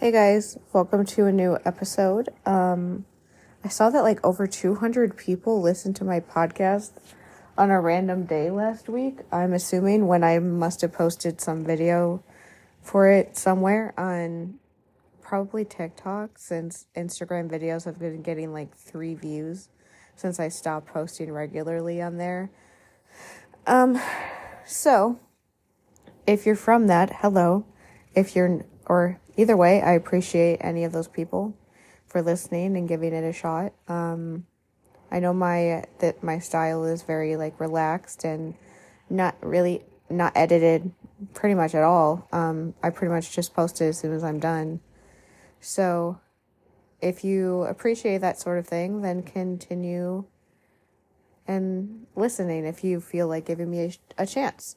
Hey guys, welcome to a new episode. I saw that like over 200 people listened to my podcast on a random day last week. I'm assuming when I must have posted some video for it somewhere on probably TikTok, since Instagram videos have been getting like 3 views since I stopped posting regularly on there. So if you're from that, hello. If you're either way, I appreciate any of those people for listening and giving it a shot. I know my style is very like relaxed and not edited pretty much at all. I pretty much just post it as soon as I'm done. So if you appreciate that sort of thing, then continue and listening if you feel like giving me a chance.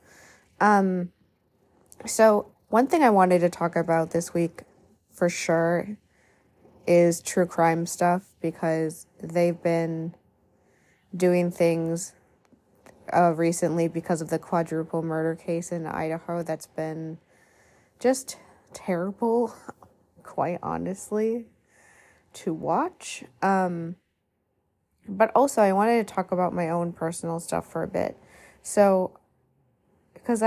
So one thing I wanted to talk about this week for sure is true crime stuff, because they've been doing things recently because of the quadruple murder case in Idaho that's been just terrible, quite honestly, to watch. But also I wanted to talk about my own personal stuff for a bit. So, because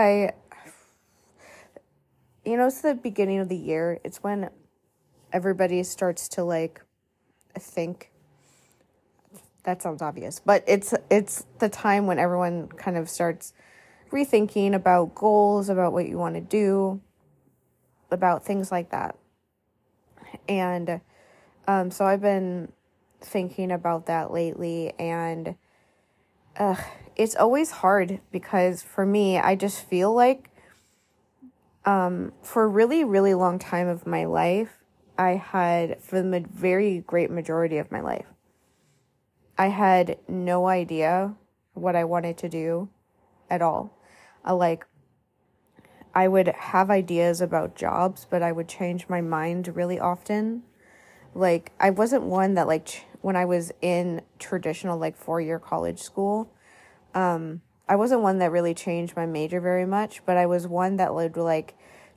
it's the beginning of the year. It's when everybody starts to, like, think. That sounds obvious. But it's the time when everyone kind of starts rethinking about goals, about what you want to do, about things like that. And so I've been thinking about that lately. And it's always hard because, for me, I just feel like for a really, really long time of my life, very great majority of my life, I had no idea what I wanted to do at all. I would have ideas about jobs, but I would change my mind really often. I wasn't one that, when I was in traditional, 4-year college school, I wasn't one that really changed my major very much, but I was one that would,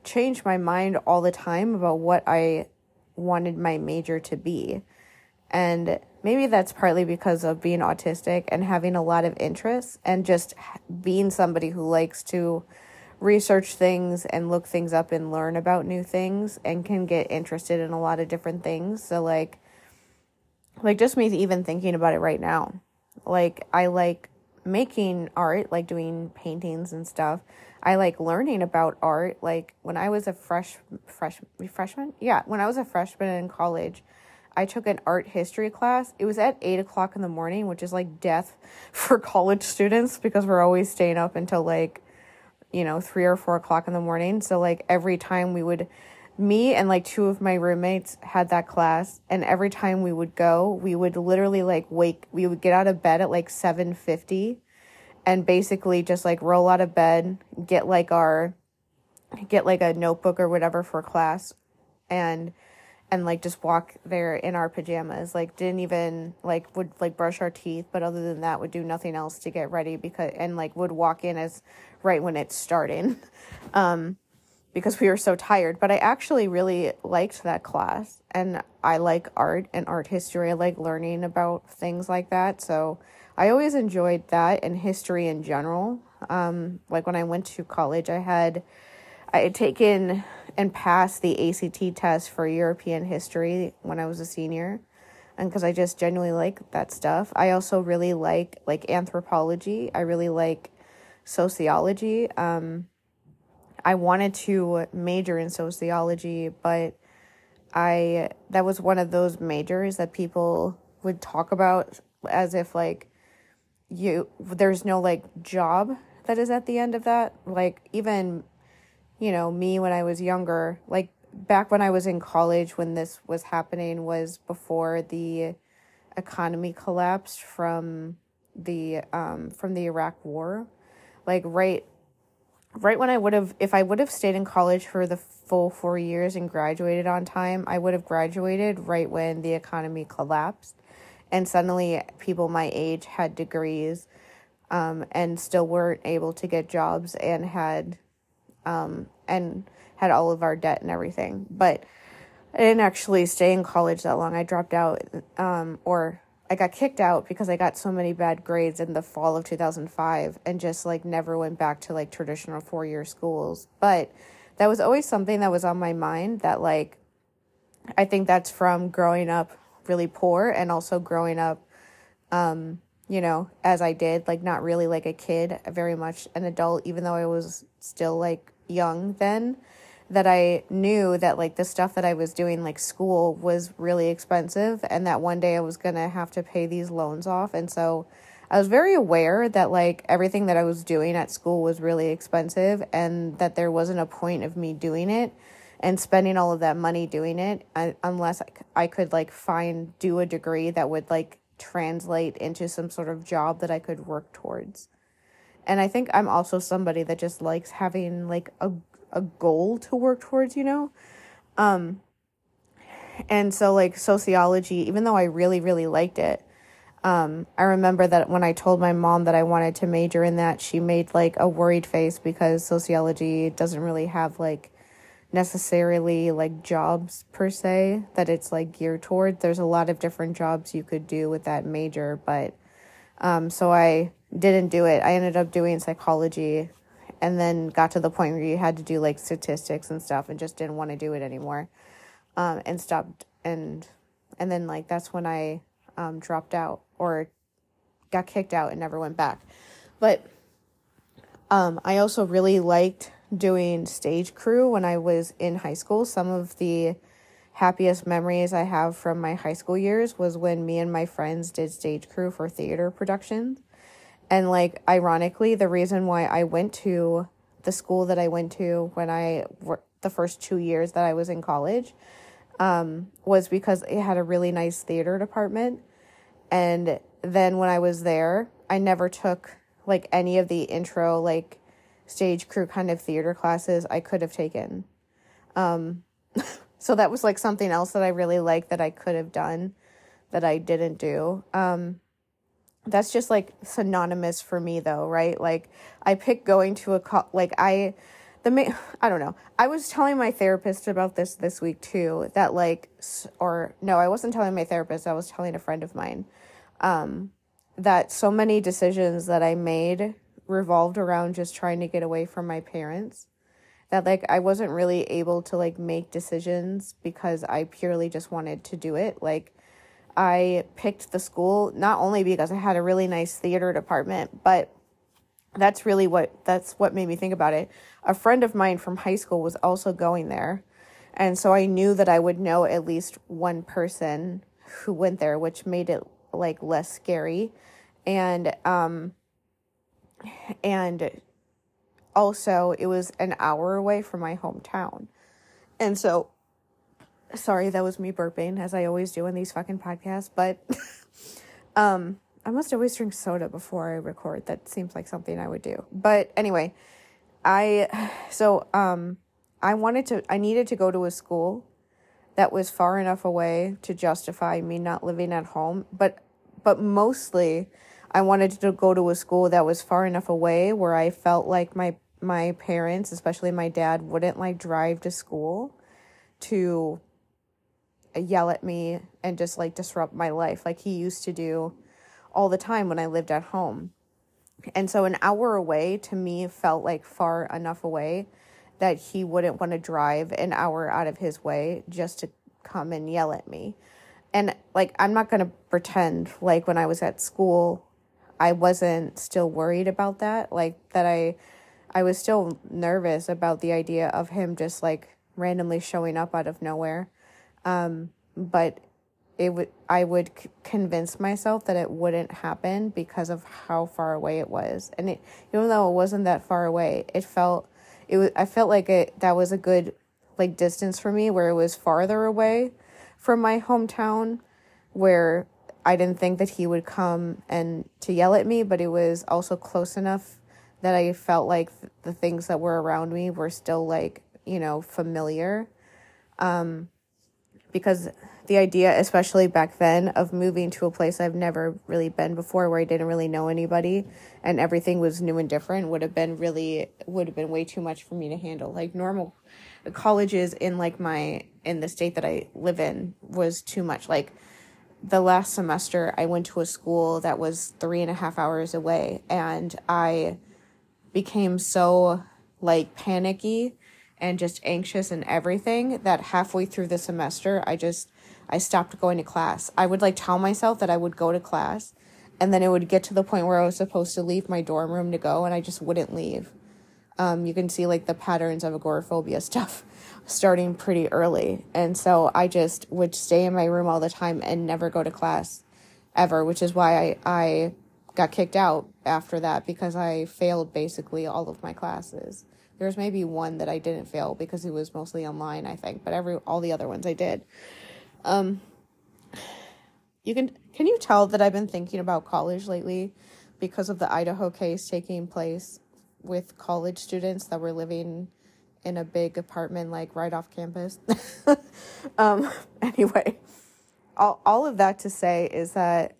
change my mind all the time about what I wanted my major to be. And maybe that's partly because of being autistic and having a lot of interests and just being somebody who likes to research things and look things up and learn about new things and can get interested in a lot of different things. So, just me even thinking about it right now. I like making art, doing paintings and stuff. I like learning about art. When I was a freshman? Yeah, when I was a freshman in college, I took an art history class. It was at 8:00 in the morning, which is death for college students because we're always staying up until 3 or 4 o'clock in the morning. So every time me and 2 of my roommates had that class, and every time we would go, we would literally we would get out of bed at 7:50 and basically just roll out of bed, get a notebook or whatever for class, and just walk there in our pajamas, didn't even would brush our teeth, but other than that would do nothing else to get ready because would walk in as right when it's starting. Because we were so tired. But I actually really liked that class. And I like art and art history. I like learning about things like that. So I always enjoyed that and history in general. When I went to college, I had taken and passed the ACT test for European history when I was a senior. And because I just genuinely like that stuff. I also really like anthropology. I really like sociology. I wanted to major in sociology, but that was one of those majors that people would talk about as if there's no job that is at the end of that. Even, me when I was younger, back when I was in college, when this was happening was before the economy collapsed from the Iraq War, right when if I would have stayed in college for the full 4 years and graduated on time, I would have graduated right when the economy collapsed. And suddenly people my age had degrees and still weren't able to get jobs and had all of our debt and everything. But I didn't actually stay in college that long. I dropped out, or I got kicked out because I got so many bad grades in the fall of 2005 and just, like, never went back to, like, traditional four-year schools. But that was always something that was on my mind that, like, I think that's from growing up really poor and also growing up, you know, as I did, like, not really like a kid, very much an adult, even though I was still, like, young then, that I knew that, like, the stuff that I was doing, like, school was really expensive and that one day I was going to have to pay these loans off. And so I was very aware that, like, everything that I was doing at school was really expensive and that there wasn't a point of me doing it and spending all of that money doing it unless I could, like, do a degree that would, like, translate into some sort of job that I could work towards. And I think I'm also somebody that just likes having, like, a goal to work towards, you know? And so, like, sociology, even though I really, really liked it, I remember that when I told my mom that I wanted to major in that, she made, like, a worried face because sociology doesn't really have, like, necessarily, like, jobs per se that it's, like, geared toward. There's a lot of different jobs you could do with that major, but so I didn't do it. I ended up doing psychology and then got to the point where you had to do, like, statistics and stuff and just didn't want to do it anymore, and stopped, and then, like, that's when I dropped out or got kicked out and never went back. But I also really liked doing stage crew when I was in high school. Some of the happiest memories I have from my high school years was when me and my friends did stage crew for theater productions. And, like, ironically, the reason why I went to the school that I went to when I worked the first 2 years that I was in college was because it had a really nice theater department. And then when I was there, I never took, like, any of the intro, like, stage crew kind of theater classes I could have taken. So that was, like, something else that I really liked that I could have done that I didn't do. That's just, like, synonymous for me, though, right? Like, I picked going to a I don't know. I was telling my therapist about this week, too, that, like, or no, I wasn't telling my therapist. I was telling a friend of mine that so many decisions that I made revolved around just trying to get away from my parents, that, like, I wasn't really able to, like, make decisions because I purely just wanted to do it. Like, I picked the school not only because I had a really nice theater department, but that's what made me think about it. A friend of mine from high school was also going there, and so I knew that I would know at least one person who went there, which made it, like, less scary. And and also it was an hour away from my hometown. And so, sorry, that was me burping as I always do in these fucking podcasts, but I must always drink soda before I record. That seems like something I would do. But anyway, I needed to go to a school that was far enough away to justify me not living at home, but mostly I wanted to go to a school that was far enough away where I felt like my parents, especially my dad, wouldn't, like, drive to school to yell at me and just, like, disrupt my life like he used to do all the time when I lived at home. And so an hour away to me felt like far enough away that he wouldn't want to drive an hour out of his way just to come and yell at me. And, like, I'm not going to pretend like when I was at school I wasn't still worried about that, like, that I was still nervous about the idea of him just, like, randomly showing up out of nowhere. But I would convince myself that it wouldn't happen because of how far away it was. And it, even though it wasn't that far away, I felt like that was a good, like, distance for me, where it was farther away from my hometown, where I didn't think that he would come and to yell at me, but it was also close enough that I felt like the things that were around me were still, like, you know, familiar. Because the idea, especially back then, of moving to a place I've never really been before, where I didn't really know anybody and everything was new and different, would have been way too much for me to handle. Like, normal colleges in like in the state that I live in was too much. Like the last semester I went to a school that was 3.5 hours away, and I became so like panicky and just anxious and everything that halfway through the semester, I stopped going to class. I would like tell myself that I would go to class, and then it would get to the point where I was supposed to leave my dorm room to go, and I just wouldn't leave. You can see like the patterns of agoraphobia stuff starting pretty early. And so I just would stay in my room all the time and never go to class ever, which is why I got kicked out after that, because I failed basically all of my classes. There was maybe one that I didn't fail because it was mostly online, I think, but all the other ones I did. Can you tell that I've been thinking about college lately because of the Idaho case taking place with college students that were living in a big apartment, like right off campus? Anyway, all of that to say is that,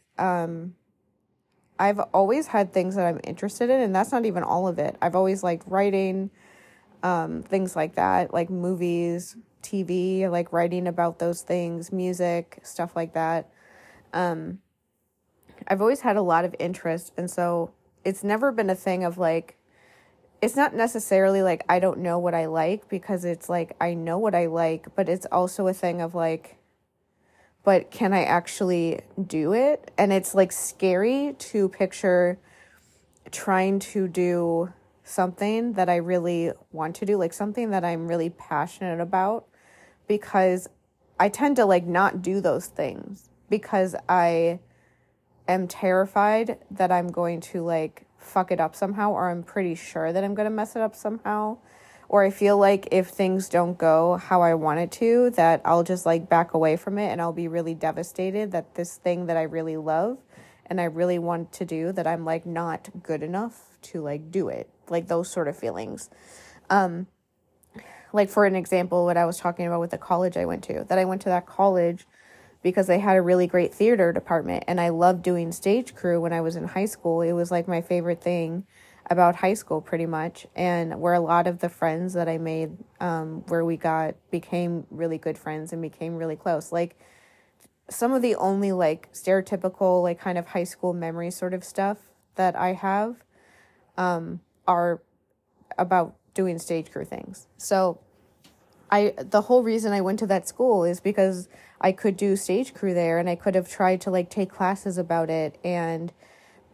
I've always had things that I'm interested in, and that's not even all of it. I've always liked writing, things like that, like movies, TV, like writing about those things, music, stuff like that. I've always had a lot of interest. And so it's never been a thing of like, it's not necessarily like I don't know what I like, because it's like I know what I like, but it's also a thing of like, but can I actually do it? And it's like scary to picture trying to do something that I really want to do, like something that I'm really passionate about, because I tend to like not do those things because I am terrified that I'm going to like fuck it up somehow, or I'm pretty sure that I'm going to mess it up somehow, or I feel like if things don't go how I want it to, that I'll just like back away from it, and I'll be really devastated that this thing that I really love and I really want to do, that I'm like not good enough to like do it, like those sort of feelings. Like for an example, what I was talking about with the college I went to because they had a really great theater department, and I loved doing stage crew when I was in high school. It was like my favorite thing about high school pretty much, and where a lot of the friends that I made, where we became really good friends and became really close. Like some of the only like stereotypical like kind of high school memory sort of stuff that I have are about doing stage crew things. So the whole reason I went to that school is because I could do stage crew there, and I could have tried to like take classes about it and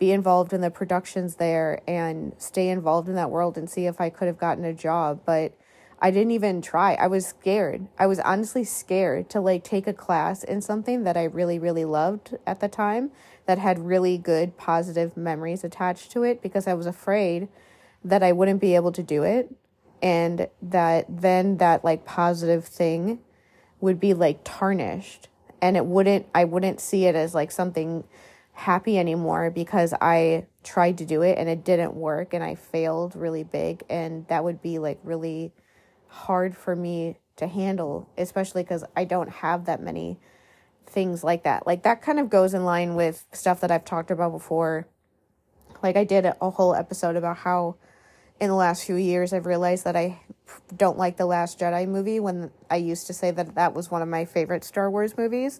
be involved in the productions there and stay involved in that world and see if I could have gotten a job. But I didn't even try. I was scared. I was honestly scared to like take a class in something that I really, really loved at the time, that had really good positive memories attached to it, because I was afraid that I wouldn't be able to do it, and that like positive thing would be like tarnished, and I wouldn't see it as like something happy anymore because I tried to do it and it didn't work and I failed really big, and that would be like really hard for me to handle, especially because I don't have that many things like that. Like that kind of goes in line with stuff that I've talked about before. Like I did a whole episode about how in the last few years, I've realized that I don't like The Last Jedi movie, when I used to say that that was one of my favorite Star Wars movies.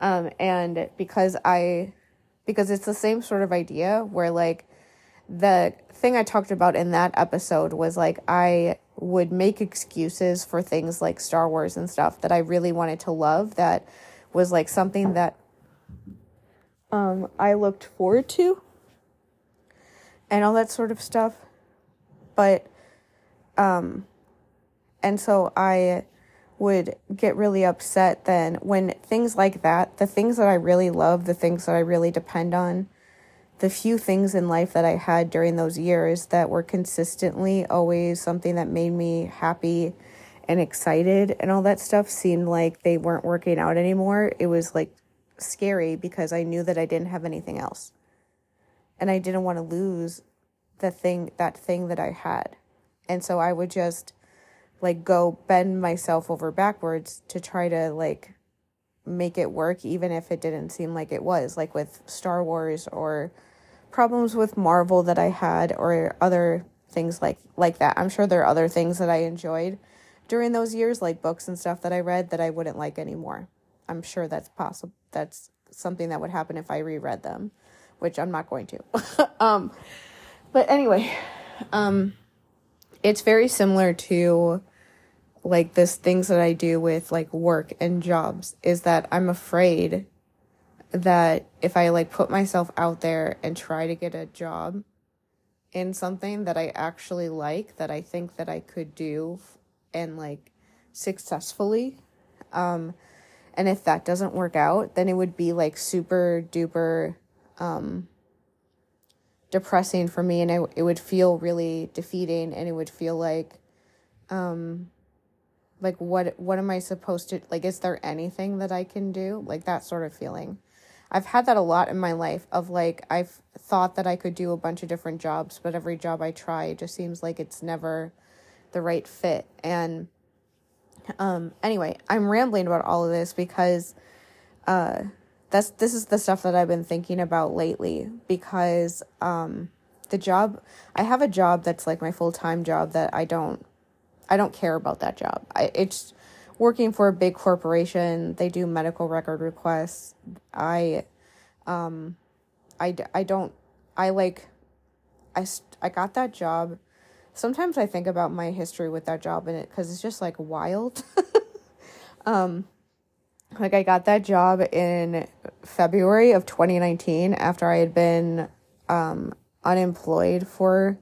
And because it's the same sort of idea where like the thing I talked about in that episode was like, I would make excuses for things like Star Wars and stuff that I really wanted to love. That was like something that I looked forward to and all that sort of stuff. But, and so I would get really upset then when things like that, the things that I really love, the things that I really depend on, the few things in life that I had during those years that were consistently always something that made me happy and excited and all that stuff, seemed like they weren't working out anymore. It was like scary because I knew that I didn't have anything else, and I didn't want to lose that thing that I had. And so I would just like go bend myself over backwards to try to like make it work, even if it didn't seem like it was, like with Star Wars, or problems with Marvel that I had, or other things like that. I'm sure there are other things that I enjoyed during those years, like books and stuff that I read that I wouldn't like anymore. I'm sure that's possible. That's something that would happen if I reread them, which I'm not going to. But anyway, it's very similar to like this things that I do with like work and jobs, is that I'm afraid that if I like put myself out there and try to get a job in something that I actually like, that I think that I could do and like successfully, and if that doesn't work out, then it would be like super duper depressing for me, and it would feel really defeating, and it would feel like what am I supposed to, like, is there anything that I can do? Like that sort of feeling. I've had that a lot in my life of like, I've thought that I could do a bunch of different jobs, but every job I try just seems like it's never the right fit. And anyway, I'm rambling about all of this because this is the stuff that I've been thinking about lately, because I have a job that's like my full-time job that I don't care about that job. It's working for a big corporation. They do medical record requests. I got that job. Sometimes I think about my history with that job, and because it's just like wild. Like I got that job in February of 2019 after I had been unemployed for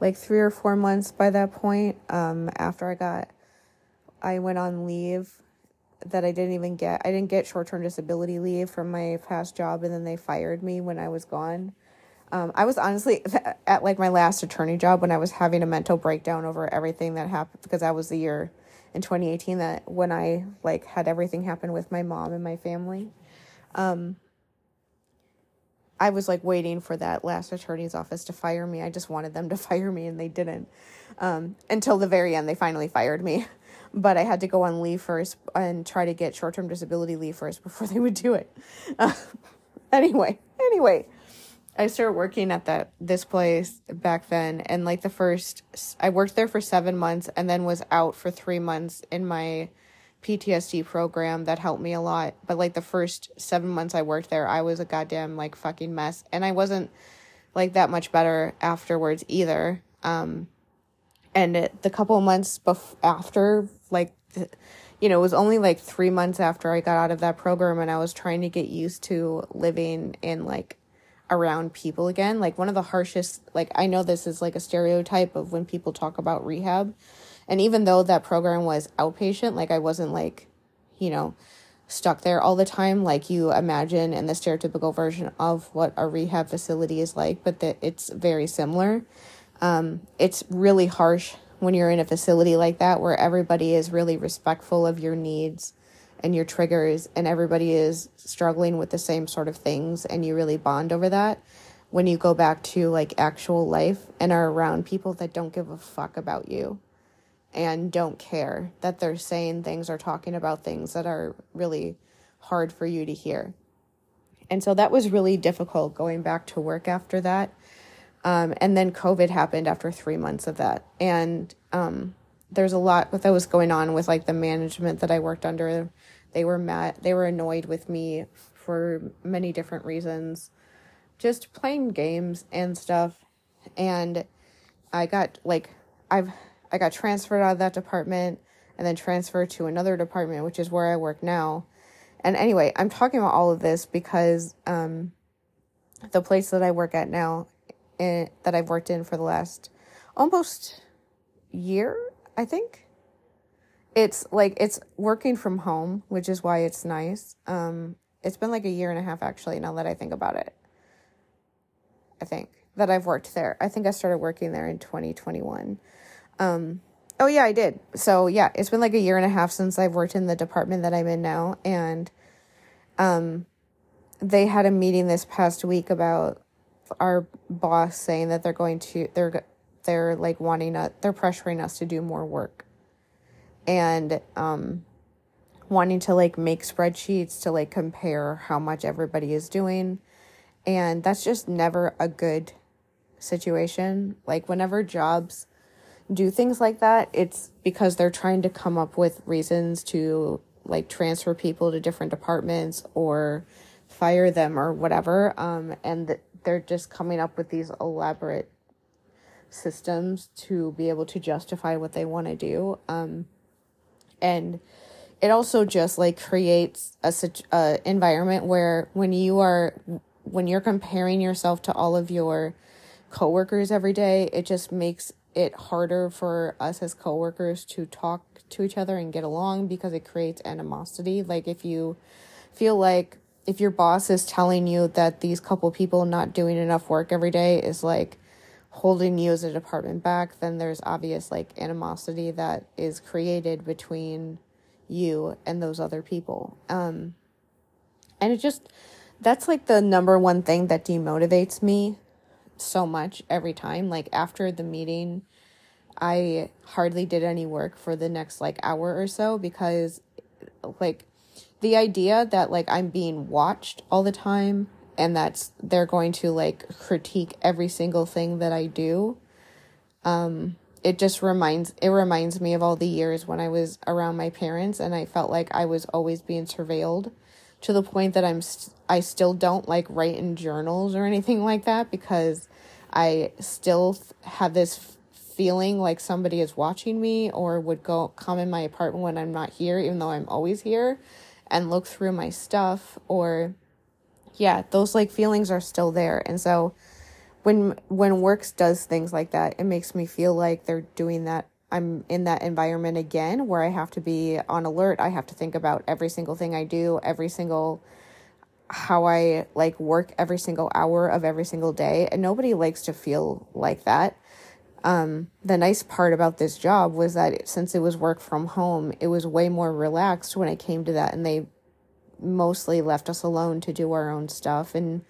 like 3 or 4 months by that point, after I went on leave that I didn't get short-term disability leave from my past job, and then they fired me when I was gone. I was honestly at like my last attorney job when I was having a mental breakdown over everything that happened, because that was the year in 2018 that when I like had everything happen with my mom and my family. I was like waiting for that last attorney's office to fire me. I just wanted them to fire me, and they didn't, until the very end. They finally fired me, but I had to go on leave first and try to get short-term disability leave first before they would do it. Anyway, I started working at this place back then. And like I worked there for 7 months and then was out for 3 months in my PTSD program that helped me a lot. But like the first 7 months I worked there, I was a goddamn like fucking mess, and I wasn't like that much better afterwards either. And the couple of months after, like, you know, it was only like 3 months after I got out of that program, and I was trying to get used to living in like around people again. Like one of the harshest, like, I know this is like a stereotype of when people talk about rehab. And even though that program was outpatient, like I wasn't like, you know, stuck there all the time like you imagine in the stereotypical version of what a rehab facility is like, but it's very similar. It's really harsh when you're in a facility like that where everybody is really respectful of your needs and your triggers, and everybody is struggling with the same sort of things, and you really bond over that. When you go back to like actual life and are around people that don't give a fuck about you and don't care that they're saying things or talking about things that are really hard for you to hear. And so that was really difficult going back to work after that. And then COVID happened after 3 months of that. And there's a lot that was going on with like the management that I worked under. They were mad. They were annoyed with me for many different reasons, just playing games and stuff. And I got transferred out of that department and then transferred to another department, which is where I work now. And anyway, I'm talking about all of this because the place that I work at now, that I've worked in for the last almost year, I think. It's like, it's working from home, which is why it's nice. It's been like a year and a half, actually, now that I think about it. I think that I've worked there. I think I started working there in 2021. Oh yeah, I did. So yeah, it's been like a year and a half since I've worked in the department that I'm in now. And, they had a meeting this past week about our boss saying that they're pressuring us to do more work, and, wanting to like make spreadsheets to like compare how much everybody is doing. And that's just never a good situation. Like whenever jobs do things like that, it's because they're trying to come up with reasons to, like, transfer people to different departments or fire them or whatever. And they're just coming up with these elaborate systems to be able to justify what they want to do. And it also just, like, creates a environment where when you're comparing yourself to all of your coworkers every day, it just makes it harder for us as coworkers to talk to each other and get along, because it creates animosity. Like, if you feel like if your boss is telling you that these couple people not doing enough work every day is, like, holding you as a department back, then there's obvious, like, animosity that is created between you and those other people. And it just, that's, like, the number one thing that demotivates me so much every time. Like, after the meeting, I hardly did any work for the next, like, hour or so, because, like, the idea that, like, I'm being watched all the time and that they're going to, like, critique every single thing that I do, it reminds me of all the years when I was around my parents and I felt like I was always being surveilled, to the point that I still don't, like, write in journals or anything like that, because I still have this feeling like somebody is watching me, or would come in my apartment when I'm not here, even though I'm always here, and look through my stuff. Or, yeah, those, like, feelings are still there. And so when Works does things like that, it makes me feel like they're doing that. I'm in that environment again, where I have to be on alert. I have to think about every single thing I do, how I, like, work every single hour of every single day. And nobody likes to feel like that. The nice part about this job was that since it was work from home, it was way more relaxed when it came to that. And they mostly left us alone to do our own stuff and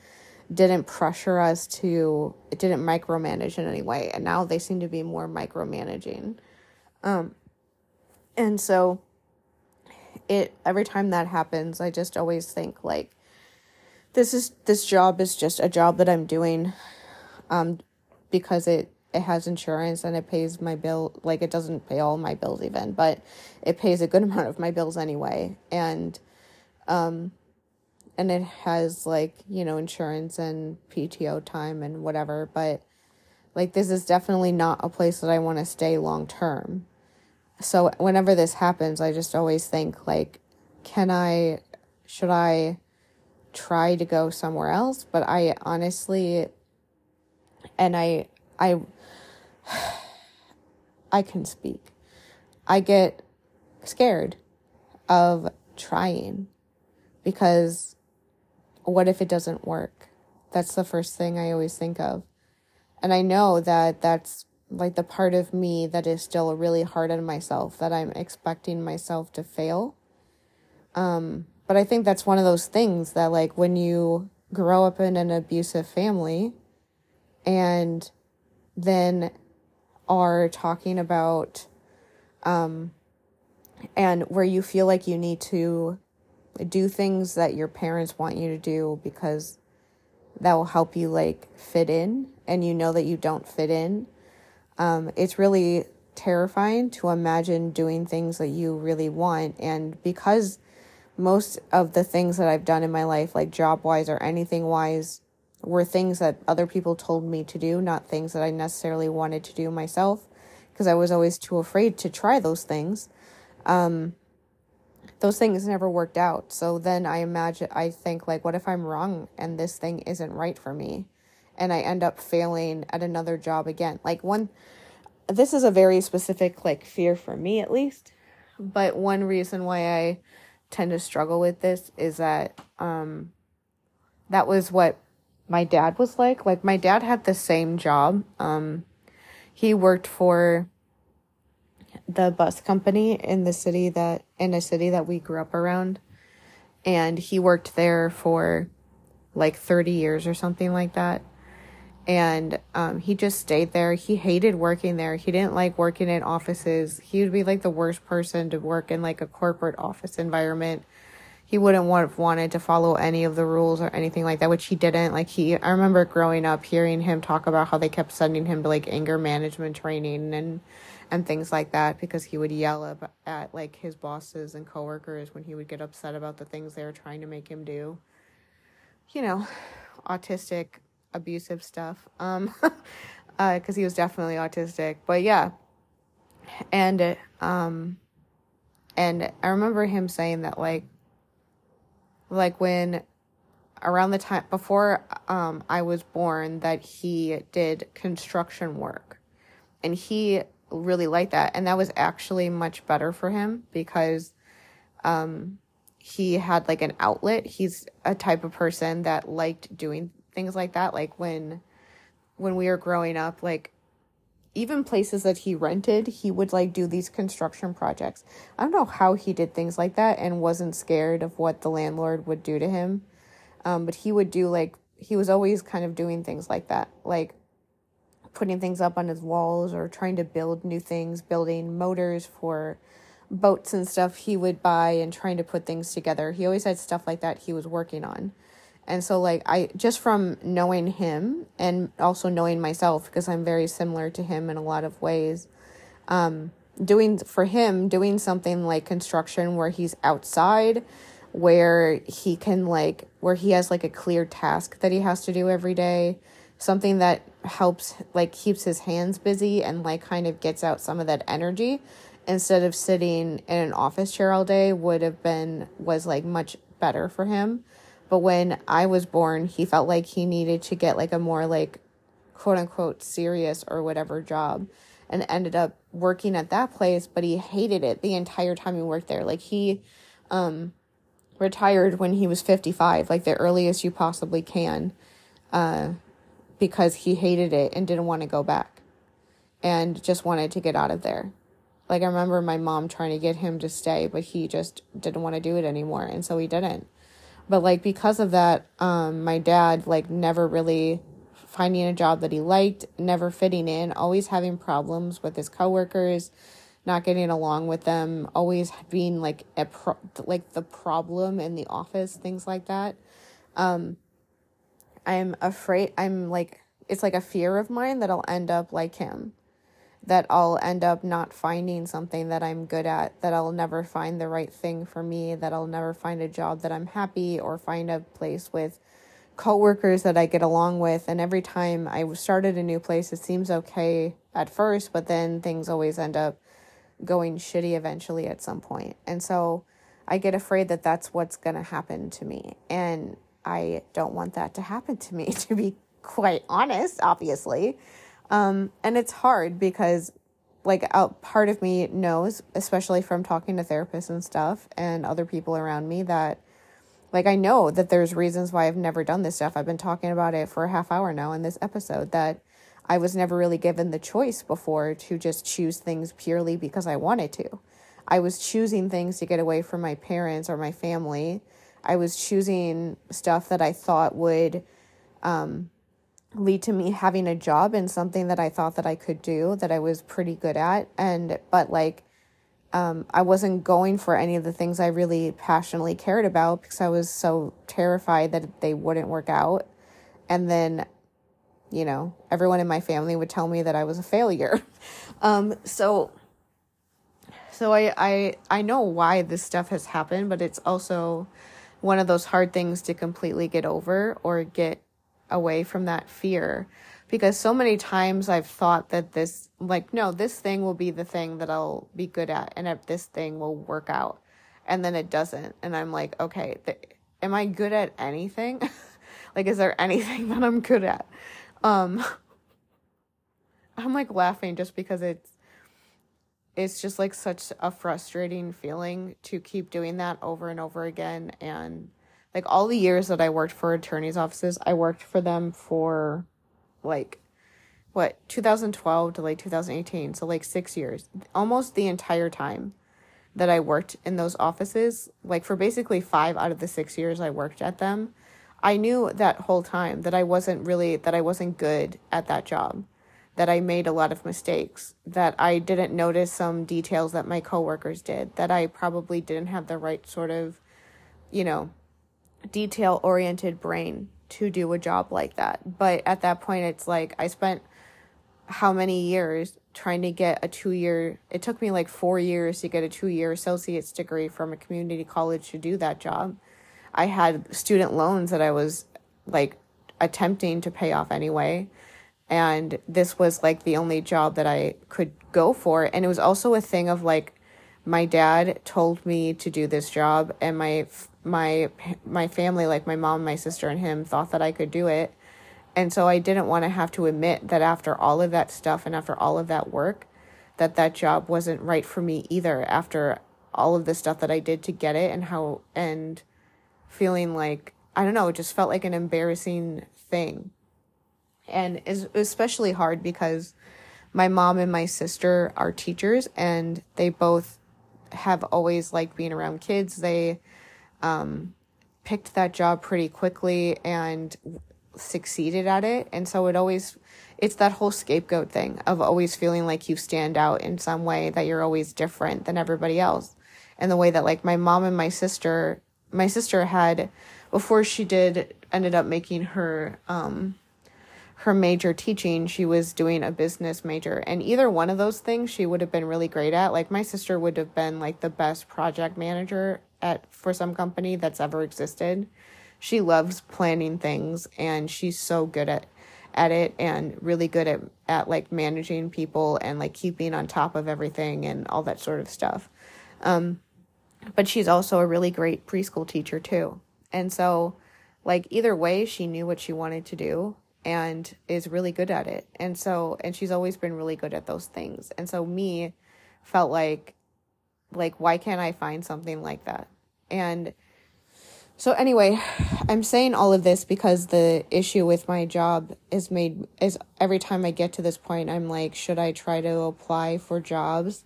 didn't pressure us to, it didn't micromanage in any way. And now they seem to be more micromanaging. And so every time that happens, I just always think, like, this job is just a job that I'm doing, because it has insurance and it pays my bill. Like, it doesn't pay all my bills even, but it pays a good amount of my bills anyway. And it has, like, you know, insurance and PTO time and whatever, but, like, this is definitely not a place that I want to stay long term. So whenever this happens, I just always think, like, should I try to go somewhere else? But I honestly, and I can speak, I get scared of trying, because what if it doesn't work? That's the first thing I always think of. And I know that that's, like, the part of me that is still really hard on myself, that I'm expecting myself to fail. But I think that's one of those things that, like, when you grow up in an abusive family and then are talking about, and where you feel like you need to do things that your parents want you to do because that will help you, like, fit in, and you know that you don't fit in. It's really terrifying to imagine doing things that you really want. And because most of the things that I've done in my life, like, job-wise or anything-wise, were things that other people told me to do, not things that I necessarily wanted to do myself, because I was always too afraid to try those things. Those things never worked out. So then I think, like, what if I'm wrong and this thing isn't right for me? And I end up failing at another job again. Like, this is a very specific, like, fear for me, at least. But one reason why I tend to struggle with this is that, that was what my dad was like. Like, my dad had the same job. He worked for the bus company in a city that we grew up around, and he worked there for, like, 30 years or something like that. And he just stayed there. He hated working there. He didn't like working in offices. He would be, like, the worst person to work in, like, a corporate office environment. he wouldn't have wanted to follow any of the rules or anything like that, which he didn't. Like, I remember growing up hearing him talk about how they kept sending him to, like, anger management training and things like that, because he would yell at, like, his bosses and coworkers when he would get upset about the things they were trying to make him do. You know, autistic, abusive stuff. Because he was definitely autistic. But, yeah. And I remember him saying that, like when around the time before I was born, that he did construction work, and he really liked that. And that was actually much better for him, because he had like an outlet. He's a type of person that liked doing things like that. Like when we were growing up, like even places that he rented, he would like do these construction projects. I don't know how he did things like that and wasn't scared of what the landlord would do to him. But he would do like, he was always kind of doing things like that, like putting things up on his walls or trying to build new things, building motors for boats and stuff he would buy and trying to put things together. He always had stuff like that he was working on. And so, like, I just from knowing him and also knowing myself, because I'm very similar to him in a lot of ways, doing something like construction where he's outside, where he can like, where he has like a clear task that he has to do every day, something that helps, like, keeps his hands busy and like kind of gets out some of that energy, instead of sitting in an office chair all day, was like much better for him. But when I was born, he felt like he needed to get like a more like quote unquote serious or whatever job, and ended up working at that place. But he hated it the entire time he worked there. Like, he retired when he was 55, like the earliest you possibly can, because he hated it and didn't want to go back and just wanted to get out of there. Like, I remember my mom trying to get him to stay, but he just didn't want to do it anymore. And so he didn't. But, like, because of that, my dad, like, never really finding a job that he liked, never fitting in, always having problems with his coworkers, not getting along with them, always being, like, the problem in the office, things like that. It's, like, a fear of mine that I'll end up like him, that I'll end up not finding something that I'm good at, that I'll never find the right thing for me, that I'll never find a job that I'm happy, or find a place with coworkers that I get along with. And every time I started a new place, it seems okay at first, but then things always end up going shitty eventually at some point. And so I get afraid that that's what's going to happen to me. And I don't want that to happen to me, to be quite honest, obviously. And it's hard because, like, part of me knows, especially from talking to therapists and stuff and other people around me, that, like, I know that there's reasons why I've never done this stuff. I've been talking about it for a half hour now in this episode, that I was never really given the choice before to just choose things purely because I wanted to. I was choosing things to get away from my parents or my family. I was choosing stuff that I thought would, lead to me having a job and something that I thought that I could do, that I was pretty good at. But I wasn't going for any of the things I really passionately cared about, because I was so terrified that they wouldn't work out. And then, you know, everyone in my family would tell me that I was a failure. So I know why this stuff has happened, but it's also one of those hard things to completely get over or get away from that fear, because so many times I've thought that this, like, no, this thing will be the thing that I'll be good at, and if this thing will work out, and then it doesn't, and I'm like, okay, am I good at anything? Like, is there anything that I'm good at? I'm like laughing just because it's just like such a frustrating feeling to keep doing that over and over again. And like, all the years that I worked for attorneys' offices, I worked for them for, like, 2012 to, like, 2018. So, like, 6 years. Almost the entire time that I worked in those offices, like, for basically 5 out of the 6 years I worked at them, I knew that whole time that I wasn't good at that job, that I made a lot of mistakes, that I didn't notice some details that my coworkers did, that I probably didn't have the right sort of you know, detail-oriented brain to do a job like that. But at that point, it's like I spent how many years trying to get a 2-year, it took me like 4 years to get a 2-year associate's degree from a community college to do that job. I had student loans that I was like attempting to pay off anyway. And this was like the only job that I could go for. And it was also a thing of like, my dad told me to do this job, and my family, like my mom, my sister, and him, thought that I could do it. And so I didn't want to have to admit that after all of that stuff and after all of that work, that job wasn't right for me either, after all of the stuff that I did to get it, and feeling like, I don't know, it just felt like an embarrassing thing. And it's especially hard because my mom and my sister are teachers, and they both have always liked being around kids. They picked that job pretty quickly and succeeded at it. And so it's that whole scapegoat thing of always feeling like you stand out in some way, that you're always different than everybody else. And the way that like my mom and my sister had, before she ended up making her major teaching, she was doing a business major. And either one of those things she would have been really great at. Like my sister would have been like the best project manager for some company that's ever existed. She loves planning things, and she's so good at it, and really good at like managing people and like keeping on top of everything and all that sort of stuff. But she's also a really great preschool teacher too. And so like either way, she knew what she wanted to do and is really good at it. And so, and she's always been really good at those things. And so me felt like, why can't I find something like that? And so anyway, I'm saying all of this because the issue with my job is every time I get to this point, I'm like, should I try to apply for jobs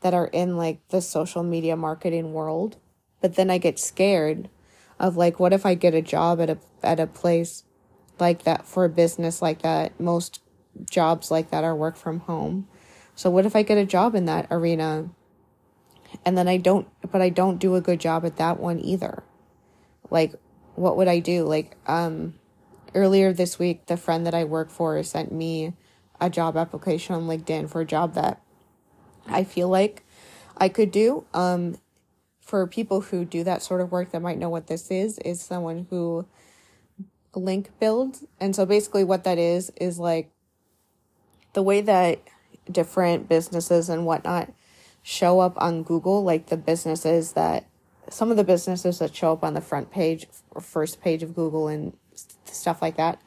that are in like the social media marketing world? But then I get scared of like, what if I get a job at a place like that, for a business like that? Most jobs like that are work from home. So what if I get a job in that arena and then I don't do a good job at that one either? Like, what would I do? Like, earlier this week, the friend that I work for sent me a job application on LinkedIn for a job that I feel like I could do. For people who do that sort of work that might know what this is someone who link builds. And so basically what that is like the way that different businesses and whatnot show up on Google, like some of the businesses that show up on the front page or first page of Google and stuff like that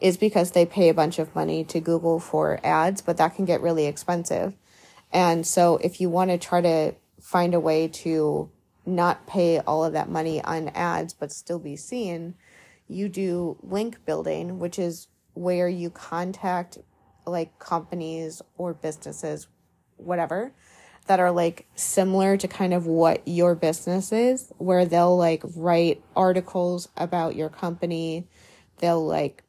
is because they pay a bunch of money to Google for ads, but that can get really expensive. And so if you want to try to find a way to not pay all of that money on ads, but still be seen, you do link building, which is where you contact like companies or businesses, whatever, that are like similar to kind of what your business is, where they'll like write articles about your company. They'll like,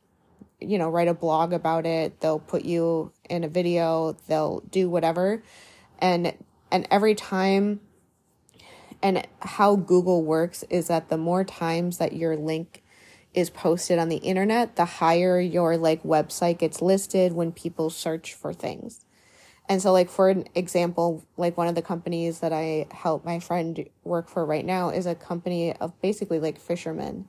you know, write a blog about it. They'll put you in a video. They'll do whatever. And every time, and how Google works is that the more times that your link is posted on the internet, the higher your like website gets listed when people search for things. And so like, for an example, like one of the companies that I help my friend work for right now is a company of basically like fishermen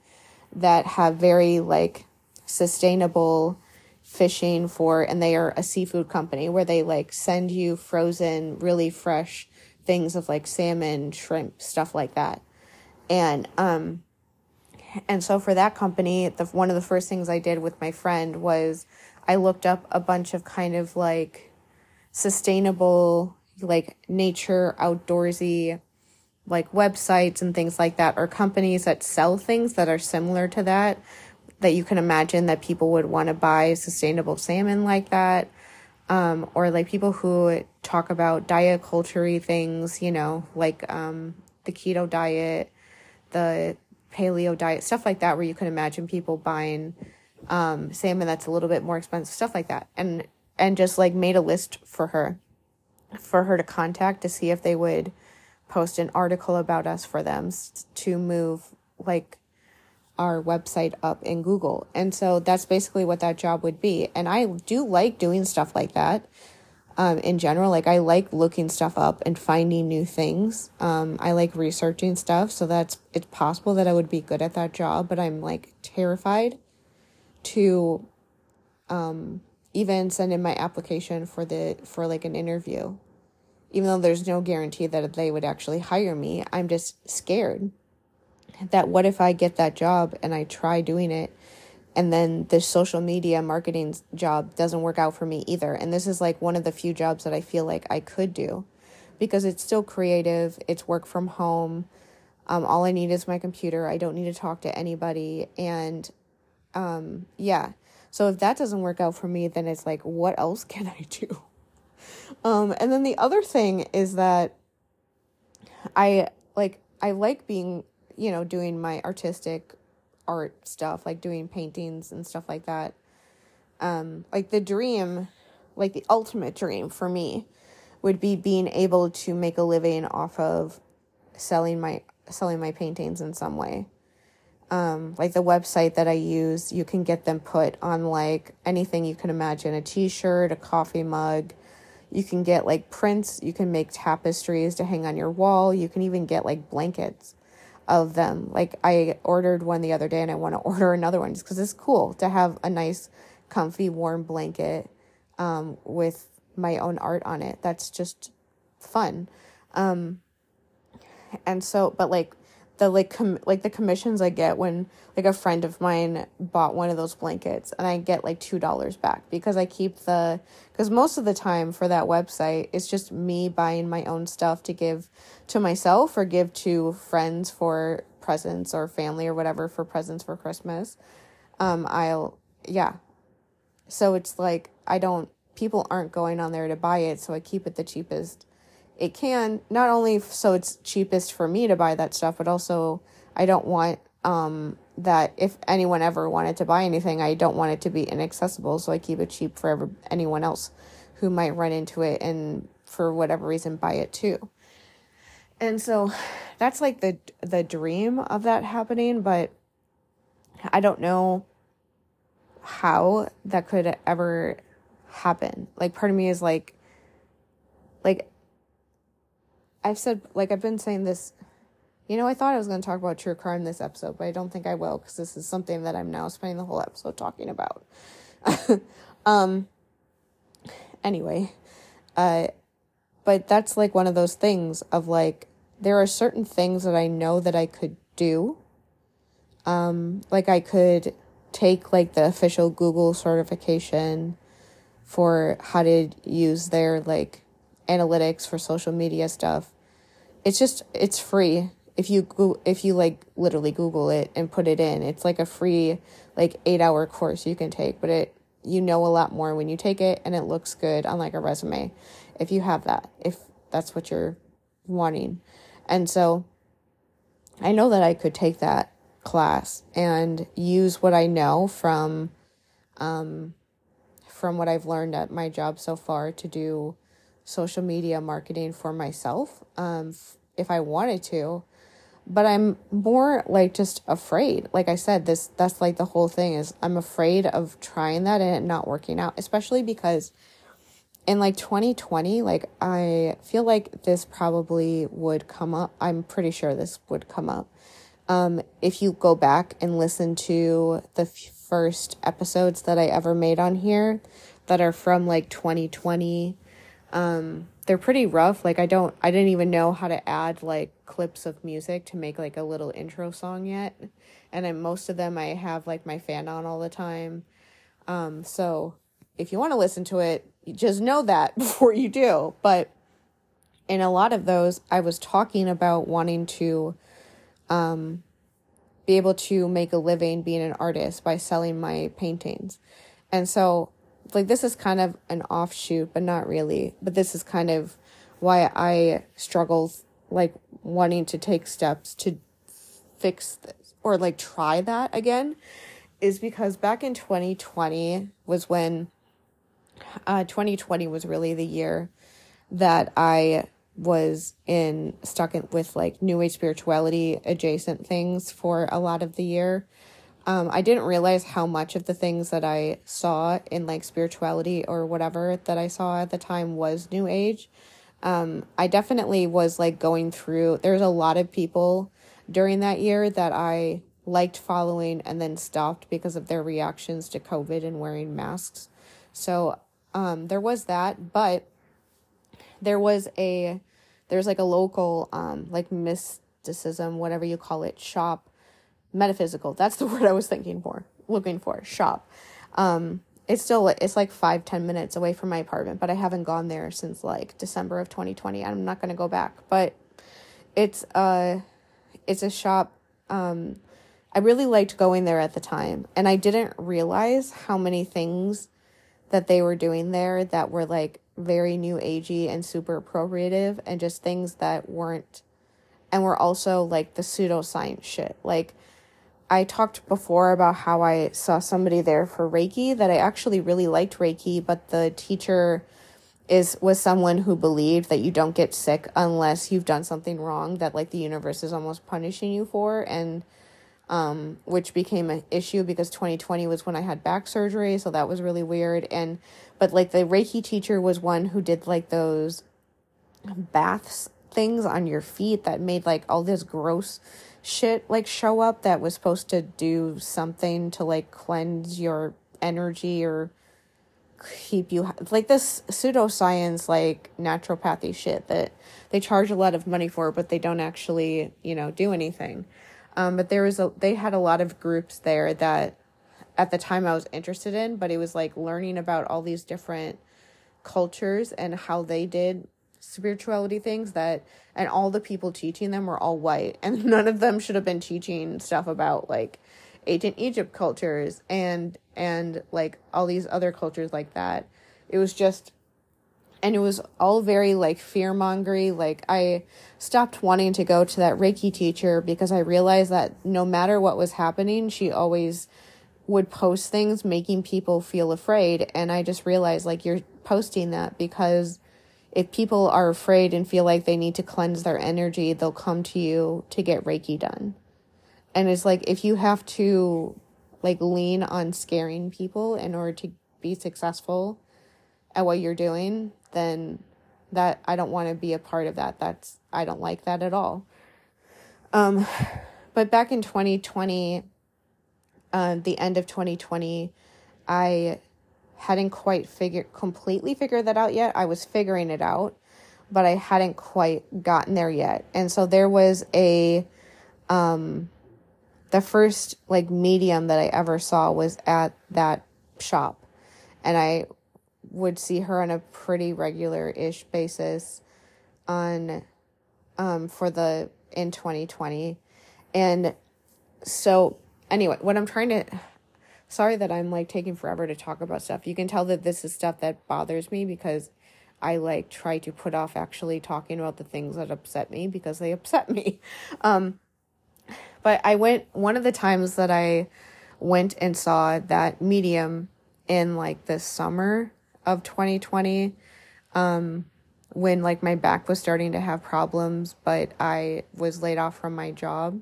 that have very like sustainable fishing for, and they are a seafood company where they like send you frozen, really fresh things of like salmon, shrimp, stuff like that. And so for that company, one of the first things I did with my friend was I looked up a bunch of kind of like sustainable, like nature, outdoorsy, like websites and things like that, or companies that sell things that are similar to that you can imagine that people would want to buy sustainable salmon like that, or like people who talk about diet culture-y things, you know, like the keto diet, the paleo diet, stuff like that, where you can imagine people buying salmon that's a little bit more expensive, stuff like that. And just like made a list for her to contact to see if they would post an article about us for them to move like our website up in Google. And so that's basically what that job would be. And I do like doing stuff like that in general. Like, I like looking stuff up and finding new things. I like researching stuff. So it's possible that I would be good at that job, but I'm like terrified to even send in my application for like an interview. Even though there's no guarantee that they would actually hire me, I'm just scared that what if I get that job and I try doing it and then the social media marketing job doesn't work out for me either. And this is like one of the few jobs that I feel like I could do because it's still creative. It's work from home. All I need is my computer. I don't need to talk to anybody. And yeah, so if that doesn't work out for me, then it's like, what else can I do? And then the other thing is that I like being, you know, doing my artistic art stuff, like doing paintings and stuff like that. Like the dream, like the ultimate dream for me would be being able to make a living off of selling my paintings in some way. Like the website that I use, you can get them put on like anything you can imagine, a t-shirt, a coffee mug. You can get like prints, you can make tapestries to hang on your wall. You can even get like blankets of them. Like, I ordered one the other day and I want to order another one just because it's cool to have a nice, comfy, warm blanket with my own art on it. That's just fun. And so, but like the commissions I get when like a friend of mine bought one of those blankets and I get like $2 back because I keep because most of the time for that website, it's just me buying my own stuff to give to myself or give to friends for presents or family or whatever for presents for Christmas. So it's like, people aren't going on there to buy it. So I keep it the cheapest it can, not only so it's cheapest for me to buy that stuff, but also I don't want that if anyone ever wanted to buy anything, I don't want it to be inaccessible. So I keep it cheap for anyone else who might run into it and for whatever reason buy it too. And so that's like the dream of that happening, but I don't know how that could ever happen. Like, part of me is like, I've been saying this, you know, I thought I was going to talk about true crime this episode, but I don't think I will because this is something that I'm now spending the whole episode talking about. Anyway, but that's like one of those things of like, there are certain things that I know that I could do. Like I could take like the official Google certification for how to use their like analytics for social media stuff. It's free if you like literally Google it and put it in. It's like a free like 8-hour course you can take, but you know a lot more when you take it, and it looks good on like a resume if you have that, if that's what you're wanting. And so I know that I could take that class and use what I know from what I've learned at my job so far to do social media marketing for myself, if I wanted to, but I'm more like just afraid. Like I said, that's like the whole thing is I'm afraid of trying that and it not working out, especially because in like 2020, like I feel like this probably would come up. I'm pretty sure this would come up. If you go back and listen to the first episodes that I ever made on here that are from like 2020, they're pretty rough. Like I didn't even know how to add like clips of music to make like a little intro song yet. And then most of them I have like my fan on all the time. So if you want to listen to it, you just know that before you do. But in a lot of those, I was talking about wanting to, be able to make a living being an artist by selling my paintings. And so like, this is kind of an offshoot, but not really. But this is kind of why I struggle, like, wanting to take steps to fix this or, like, try that again, is because back in 2020 was when 2020 was really the year that I was stuck with like new age spirituality adjacent things for a lot of the year. I didn't realize how much of the things that I saw in like spirituality or whatever that I saw at the time was new age. I definitely was like going through, there's a lot of people during that year that I liked following and then stopped because of their reactions to COVID and wearing masks. So there was that, but there's like a local, like mysticism, whatever you call it, shop, metaphysical. That's the word I was looking for, shop. It's like 5-10 minutes away from my apartment, but I haven't gone there since like December of 2020. I'm not going to go back, but it's a shop. I really liked going there at the time, and I didn't realize how many things that they were doing there that were like very new agey and super appropriative and just things that weren't, and were also like the pseudoscience shit. Like I talked before about how I saw somebody there for Reiki that I actually really liked Reiki, but the teacher was someone who believed that you don't get sick unless you've done something wrong that like the universe is almost punishing you for, and which became an issue because 2020 was when I had back surgery, so that was really weird. But like the Reiki teacher was one who did like those baths things on your feet that made like all this gross shit like show up that was supposed to do something to like cleanse your energy or keep you like this pseudoscience like naturopathy shit that they charge a lot of money for, but they don't actually, you know, do anything. But they had a lot of groups there that at the time I was interested in, but it was like learning about all these different cultures and how they did spirituality things and all the people teaching them were all white, and none of them should have been teaching stuff about like ancient Egypt cultures and like all these other cultures like that. It was all very like fear-mongery. Like I stopped wanting to go to that Reiki teacher because I realized that no matter what was happening, she always would post things making people feel afraid. And I just realized like you're posting that because if people are afraid and feel like they need to cleanse their energy, they'll come to you to get Reiki done. And it's like if you have to like lean on scaring people in order to be successful at what you're doing, then that I don't want to be a part of that. I don't like that at all. But back in 2020, the end of 2020, I hadn't quite completely figured that out yet. I was figuring it out, but I hadn't quite gotten there yet. And so there was the first like medium that I ever saw was at that shop, and I would see her on a pretty regular-ish basis in 2020. And so anyway, what I'm trying to, sorry that I'm like taking forever to talk about stuff. You can tell that this is stuff that bothers me because I like try to put off actually talking about the things that upset me because they upset me. But one of the times that I went and saw that medium in like the summer of 2020, when like my back was starting to have problems, but I was laid off from my job.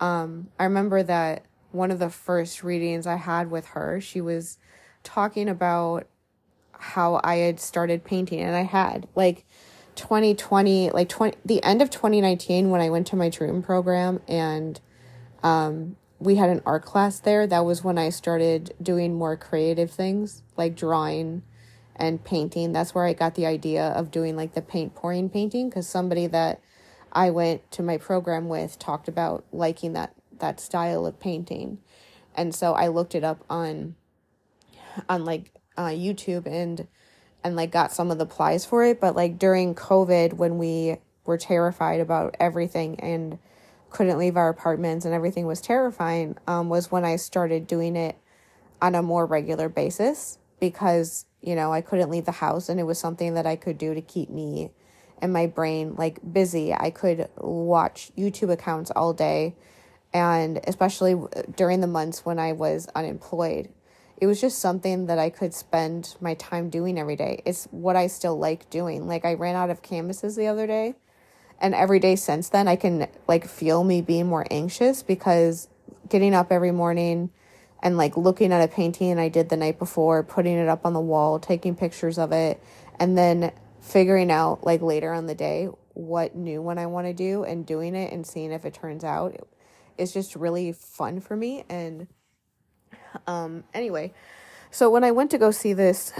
I remember that one of the first readings I had with her, she was talking about how I had started painting, and I had like 2020, like the end of 2019 when I went to my Troom program, and we had an art class there. That was when I started doing more creative things like drawing and painting. That's where I got the idea of doing like the paint pouring painting, because somebody that I went to my program with talked about liking that style of painting. And so I looked it up on like YouTube and like got some of the plies for it. But like during COVID, when we were terrified about everything and couldn't leave our apartments and everything was terrifying, was when I started doing it on a more regular basis, because, you know, I couldn't leave the house and it was something that I could do to keep me and my brain like busy. I could watch YouTube accounts all day, and especially during the months when I was unemployed. it was just something that I could spend my time doing every day. It's what I still like doing. Like, I ran out of canvases the other day, and every day since then, I can like feel me being more anxious, because getting up every morning and like looking at a painting I did the night before, putting it up on the wall, taking pictures of it, and then figuring out like later on the day what new one I want to do and doing it and seeing if it turns out, is just really fun for me. And anyway, so when I went to go see this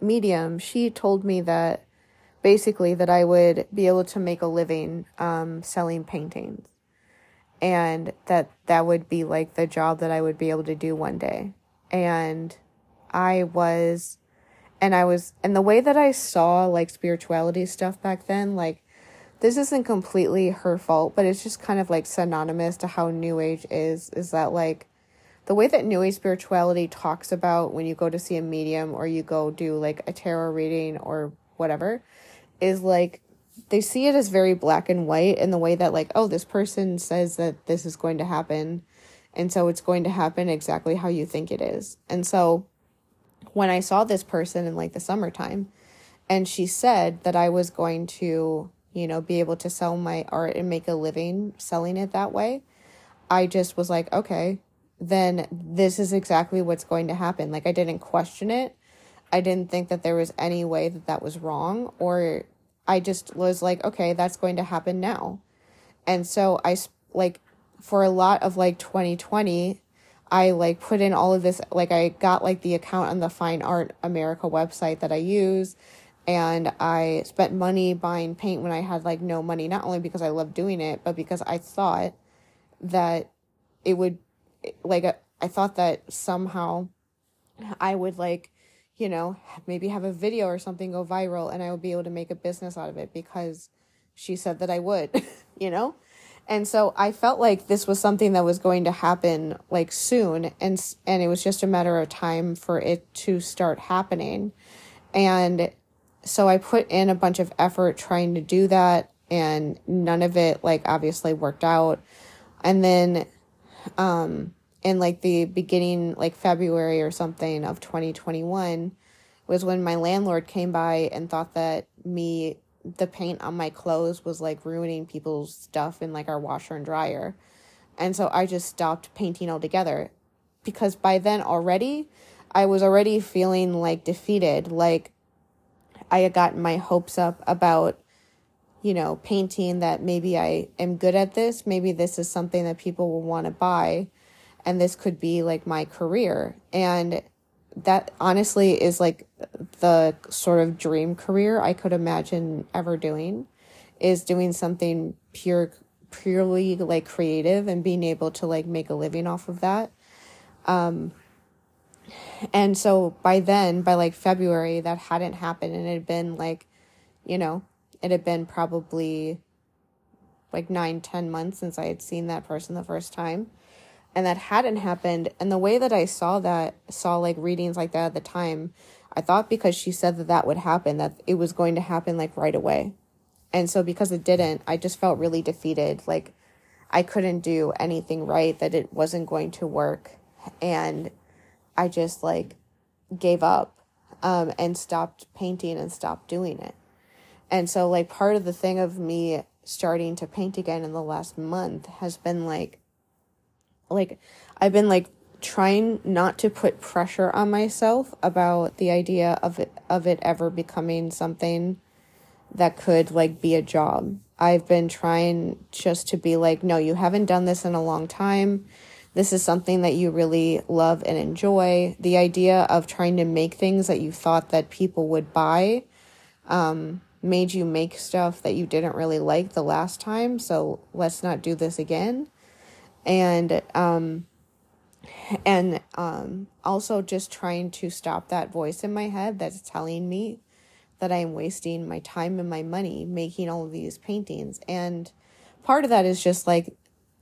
medium, she told me that basically that I would be able to make a living selling paintings, and that would be like the job that I would be able to do one day. And I was, and the way that I saw like spirituality stuff back then, like, this isn't completely her fault, but it's just kind of like synonymous to how New Age is that like the way that New Age spirituality talks about when you go to see a medium or you go do like a tarot reading or whatever, is like they see it as very black and white in the way that like, oh, this person says that this is going to happen, and so it's going to happen exactly how you think it is. And so when I saw this person in like the summertime, and she said that I was going to, you know, be able to sell my art and make a living selling it that way, I just was like, okay, then this is exactly what's going to happen. Like, I didn't question it. I didn't think that there was any way that that was wrong, or I just was like, okay, that's going to happen now. And so I like for a lot of like 2020, I like put in all of this, like I got like the account on the Fine Art America website that I use, and I spent money buying paint when I had like no money, not only because I loved doing it, but because I thought that it would like, I thought that somehow I would like, you know, maybe have a video or something go viral and I would be able to make a business out of it because she said that I would, you know? And so I felt like this was something that was going to happen like soon, and it was just a matter of time for it to start happening. And so I put in a bunch of effort trying to do that, and none of it like obviously worked out. And then in like the beginning, like February or something of 2021 was when my landlord came by and thought that the paint on my clothes was like ruining people's stuff in like our washer and dryer. And so I just stopped painting altogether, because by then already I was already feeling like defeated. Like, I had gotten my hopes up about, you know, painting, that maybe I am good at this. Maybe this is something that people will want to buy, and this could be like my career. And that honestly is like the sort of dream career I could imagine ever doing, is doing something purely like creative and being able to like make a living off of that. And so by then, by like February, that hadn't happened, and it had been like, you know, it had been probably like 9-10 months since I had seen that person the first time. And that hadn't happened. And the way that I saw like readings like that at the time, I thought because she said that that would happen, that it was going to happen like right away. And so because it didn't, I just felt really defeated. Like, I couldn't do anything right, that it wasn't going to work. And I just like gave up and stopped painting and stopped doing it. And so like part of the thing of me starting to paint again in the last month has been like I've been like trying not to put pressure on myself about the idea of it ever becoming something that could like be a job. I've been trying just to be like, no, you haven't done this in a long time. This is something that you really love and enjoy. The idea of trying to make things that you thought that people would buy made you make stuff that you didn't really like the last time. So let's not do this again. And also just trying to stop that voice in my head that's telling me that I am wasting my time and my money making all of these paintings. And part of that is just like,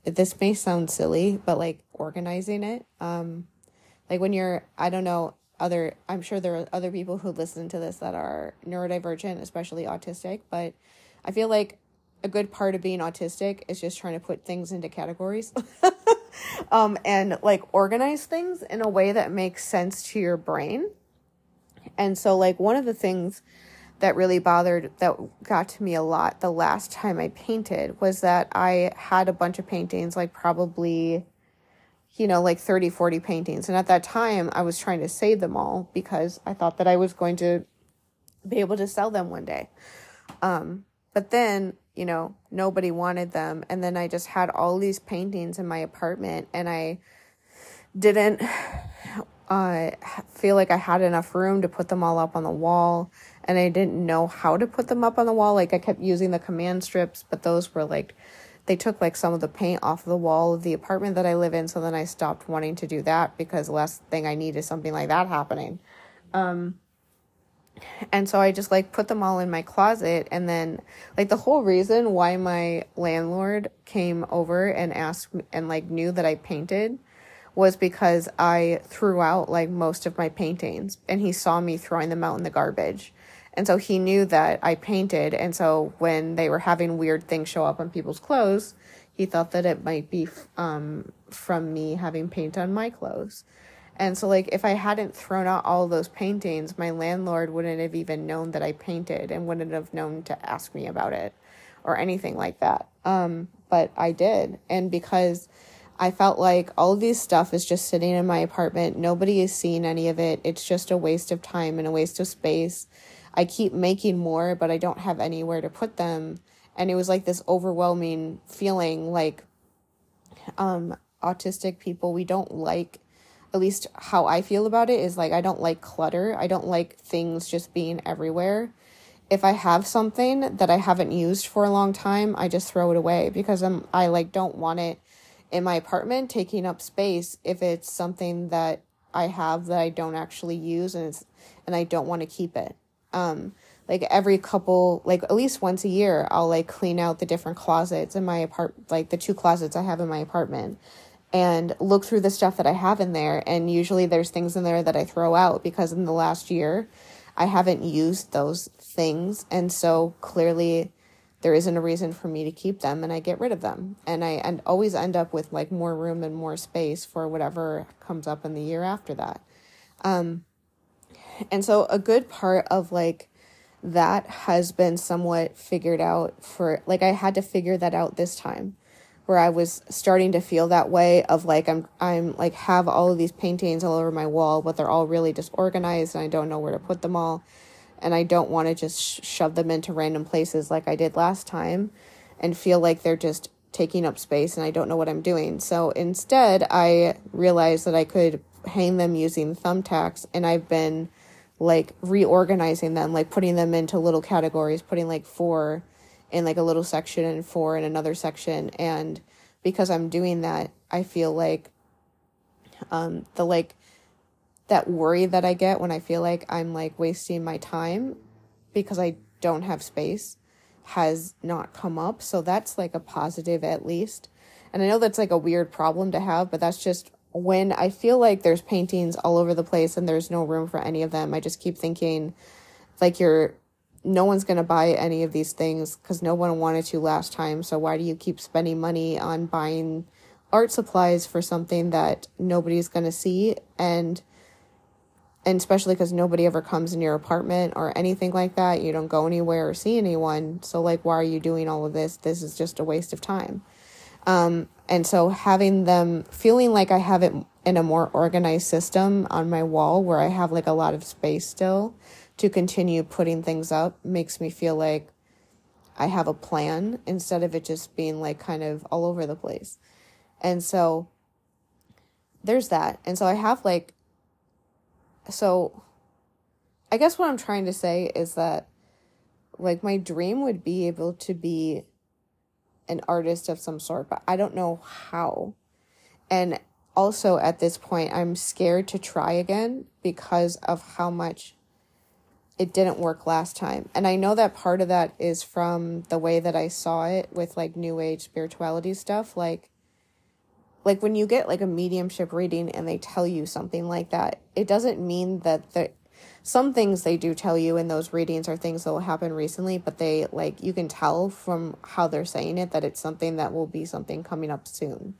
this may sound silly, but like organizing it. Like when you're, I don't know, I'm sure there are other people who listen to this that are neurodivergent, especially autistic, but I feel like a good part of being autistic is just trying to put things into categories. and like organize things in a way that makes sense to your brain. And so like one of the things that really got to me a lot the last time I painted was that I had a bunch of paintings, like probably, you know, like 30, 40 paintings. And at that time I was trying to save them all because I thought that I was going to be able to sell them one day. But then, you know, nobody wanted them. And then I just had all these paintings in my apartment and I didn't feel like I had enough room to put them all up on the wall. And I didn't know how to put them up on the wall. Like I kept using the command strips, but those were like, they took like some of the paint off the wall of the apartment that I live in. So then I stopped wanting to do that because the last thing I need is something like that happening. And so I just like put them all in my closet. And then like the whole reason why my landlord came over and asked me and like knew that I painted was because I threw out like most of my paintings and he saw me throwing them out in the garbage. And so he knew that I painted. And so when they were having weird things show up on people's clothes, he thought that it might be from me having paint on my clothes. And so, like, if I hadn't thrown out all those paintings, my landlord wouldn't have even known that I painted and wouldn't have known to ask me about it or anything like that. But I did. And because I felt like all of this stuff is just sitting in my apartment, nobody is seeing any of it. It's just a waste of time and a waste of space. I keep making more, but I don't have anywhere to put them. And it was like this overwhelming feeling, like, autistic people, we don't like, at least how I feel about it is like, I don't like clutter. I don't like things just being everywhere. If I have something that I haven't used for a long time, I just throw it away because I like don't want it in my apartment taking up space if it's something that I have that I don't actually use and I don't want to keep it. Like every couple, like at least once a year, I'll like clean out the different closets in my apartment, like the two closets I have in my apartment, and look through the stuff that I have in there. And usually there's things in there that I throw out because in the last year, I haven't used those things. And so clearly there isn't a reason for me to keep them and I get rid of them. And I always end up with like more room and more space for whatever comes up in the year after that. And so a good part of like that has been somewhat figured out for, like I had to figure that out this time, where I was starting to feel that way of like, I'm like have all of these paintings all over my wall, but they're all really disorganized and I don't know where to put them all. And I don't want to just shove them into random places like I did last time and feel like they're just taking up space and I don't know what I'm doing. So instead I realized that I could hang them using thumbtacks, and I've been like reorganizing them, like putting them into little categories, putting like four in like a little section and four in another section. And because I'm doing that, I feel like the like that worry that I get when I feel like I'm like wasting my time because I don't have space has not come up. So that's like a positive at least. And I know that's like a weird problem to have, but that's just when I feel like there's paintings all over the place and there's no room for any of them. I just keep thinking like no one's going to buy any of these things because no one wanted to last time. So why do you keep spending money on buying art supplies for something that nobody's going to see? And especially because nobody ever comes in your apartment or anything like that. You don't go anywhere or see anyone. So like, why are you doing all of this? This is just a waste of time. And so having them feeling like I have it in a more organized system on my wall where I have like a lot of space still to continue putting things up makes me feel like I have a plan instead of it just being like kind of all over the place. And so there's that. And so I have like, so I guess what I'm trying to say is that like my dream would be able to be an artist of some sort, but I don't know how. And also at this point, I'm scared to try again because of how much it didn't work last time. And I know that part of that is from the way that I saw it with like new age spirituality stuff. Like when you get like a mediumship reading and they tell you something like that, it doesn't mean that some things they do tell you in those readings are things that will happen recently, but they like, you can tell from how they're saying it, that it's something that will be something coming up soon.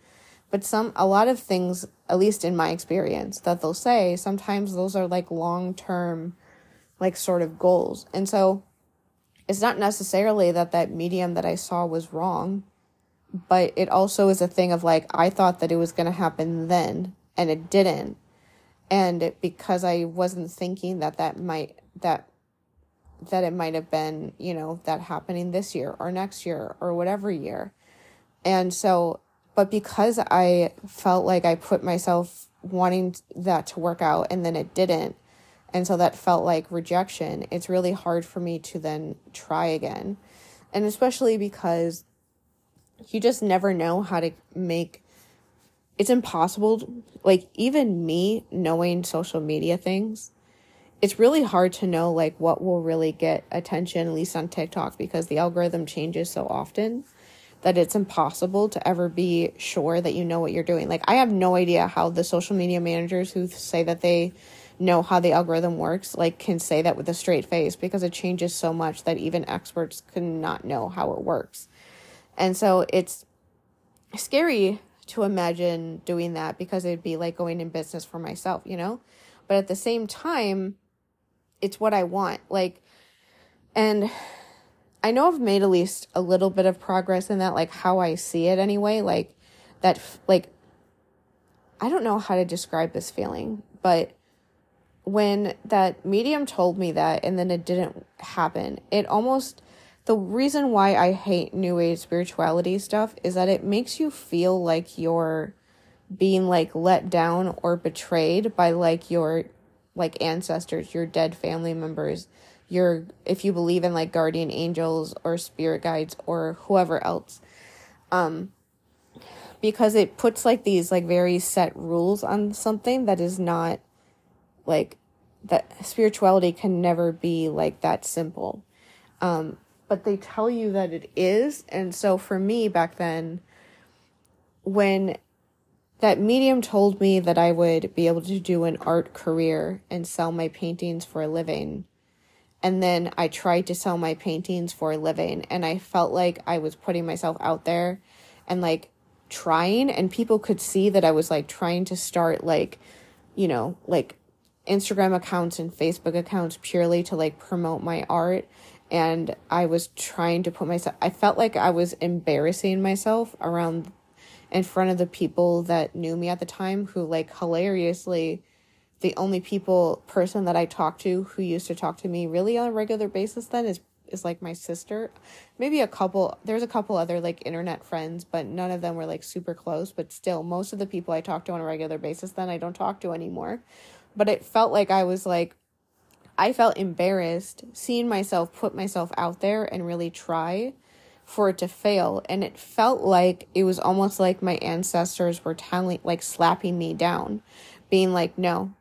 But a lot of things, at least in my experience, that they'll say, sometimes those are like long-term, like sort of goals. And so it's not necessarily that medium that I saw was wrong, but it also is a thing of like, I thought that it was going to happen then and it didn't. And because I wasn't thinking that it might have been, you know, that happening this year or next year or whatever year. And so, but because I felt like I put myself wanting that to work out and then it didn't, and so that felt like rejection, it's really hard for me to then try again. And especially because you just never know how to make, it's impossible, like even me knowing social media things, it's really hard to know like what will really get attention, at least on TikTok, because the algorithm changes so often that it's impossible to ever be sure that you know what you're doing. Like I have no idea how the social media managers who say that they know how the algorithm works, like can say that with a straight face, because it changes so much that even experts cannot know how it works. And so it's scary to imagine doing that because it'd be like going in business for myself, you know? But at the same time, it's what I want. Like, and I know I've made at least a little bit of progress in that, like how I see it anyway, like that, like, I don't know how to describe this feeling, but when that medium told me that and then it didn't happen, it almost, the reason why I hate New Age spirituality stuff is that it makes you feel like you're being like let down or betrayed by like your like ancestors, your dead family members, your, if you believe in like guardian angels or spirit guides or whoever else, because it puts like these like very set rules on something that is not like, that spirituality can never be like that simple. But they tell you that it is. And so for me back then, when that medium told me that I would be able to do an art career and sell my paintings for a living, and then I tried to sell my paintings for a living, and I felt like I was putting myself out there and like trying, and people could see that I was like trying to start like, you know, like Instagram accounts and Facebook accounts purely to like promote my art. And I was trying to put myself, I felt like I was embarrassing myself around in front of the people that knew me at the time, who like hilariously, the only person that I talked to who used to talk to me really on a regular basis then is like my sister, maybe there's a couple other like internet friends, but none of them were like super close. But still, most of the people I talked to on a regular basis then I don't talk to anymore. But it felt like I felt embarrassed seeing myself put myself out there and really try for it to fail. And it felt like it was almost like my ancestors were slapping me down, being like, no,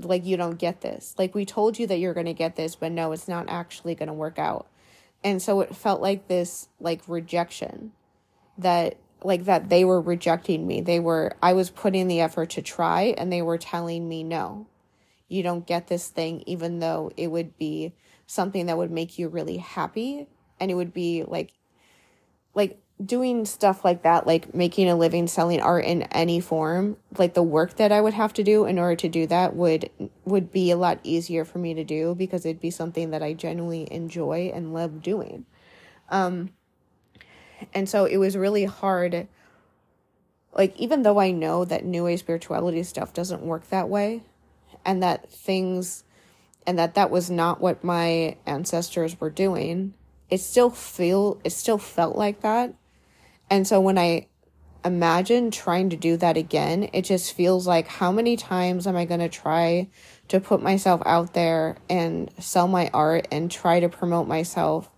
like, you don't get this. Like, we told you that you're going to get this, but no, it's not actually going to work out. And so it felt like this, like, rejection that they were rejecting me. I was putting the effort to try, and they were telling me, no, you don't get this thing, even though it would be something that would make you really happy. And it would be like doing stuff like that, like making a living, selling art in any form, like the work that I would have to do in order to do that would be a lot easier for me to do, because it'd be something that I genuinely enjoy and love doing. And so it was really hard, like, even though I know that New Age spirituality stuff doesn't work that way, and that was not what my ancestors were doing, it still felt like that. And so when I imagine trying to do that again, it just feels like, how many times am I going to try to put myself out there and sell my art and try to promote myself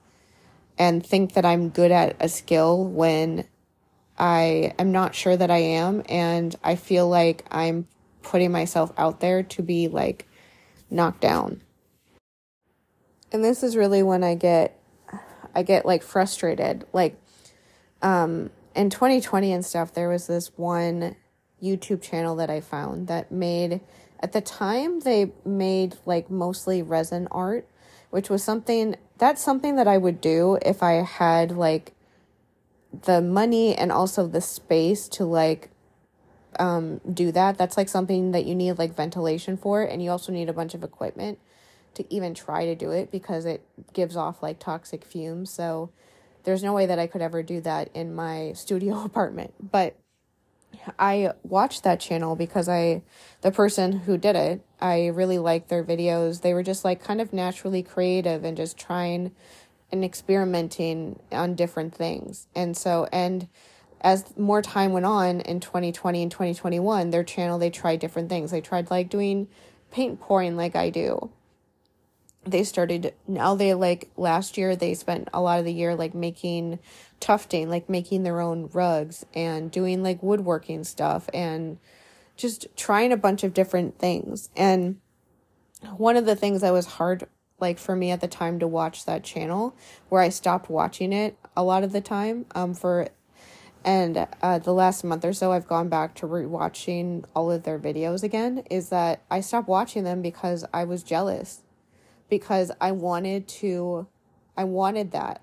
and think that I'm good at a skill when I am not sure that I am, and I feel like I'm putting myself out there to be, like, knocked down. And this is really when I get, like, frustrated. Like, in 2020 and stuff, there was this one YouTube channel that I found that made, at the time, they made, like, mostly resin art, which was something that I would do if I had, like, the money and also the space to, like, do that. That's like something that you need like ventilation for, and you also need a bunch of equipment to even try to do it because it gives off like toxic fumes. So there's no way that I could ever do that in my studio apartment. But I watched that channel because the person who did it, I really liked their videos. They were just like kind of naturally creative and just trying and experimenting on different things. And as more time went on in 2020 and 2021, their channel, they tried different things. They tried like doing paint pouring like I do. Last year, they spent a lot of the year like making tufting, like making their own rugs and doing like woodworking stuff and just trying a bunch of different things. And one of the things that was hard, like for me at the time to watch that channel, where I stopped watching it a lot of the time, the last month or so, I've gone back to rewatching all of their videos again, is that I stopped watching them because I was jealous. Because I wanted that,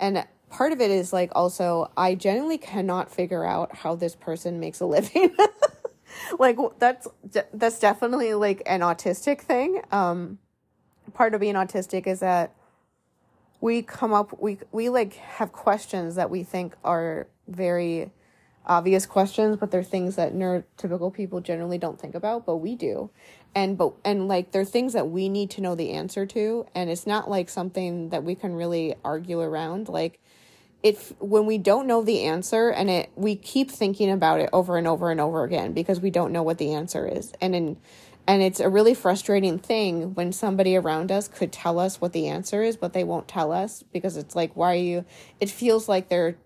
and part of it is like, also, I genuinely cannot figure out how this person makes a living. Like that's definitely like an autistic thing. Part of being autistic is that we like have questions that we think are very obvious questions, but they're things that neurotypical people generally don't think about, but we do. And like, they're things that we need to know the answer to. And it's not like something that we can really argue around. Like, when we don't know the answer and we keep thinking about it over and over and over again because we don't know what the answer is. And it's a really frustrating thing when somebody around us could tell us what the answer is, but they won't tell us because it's like, it feels like they're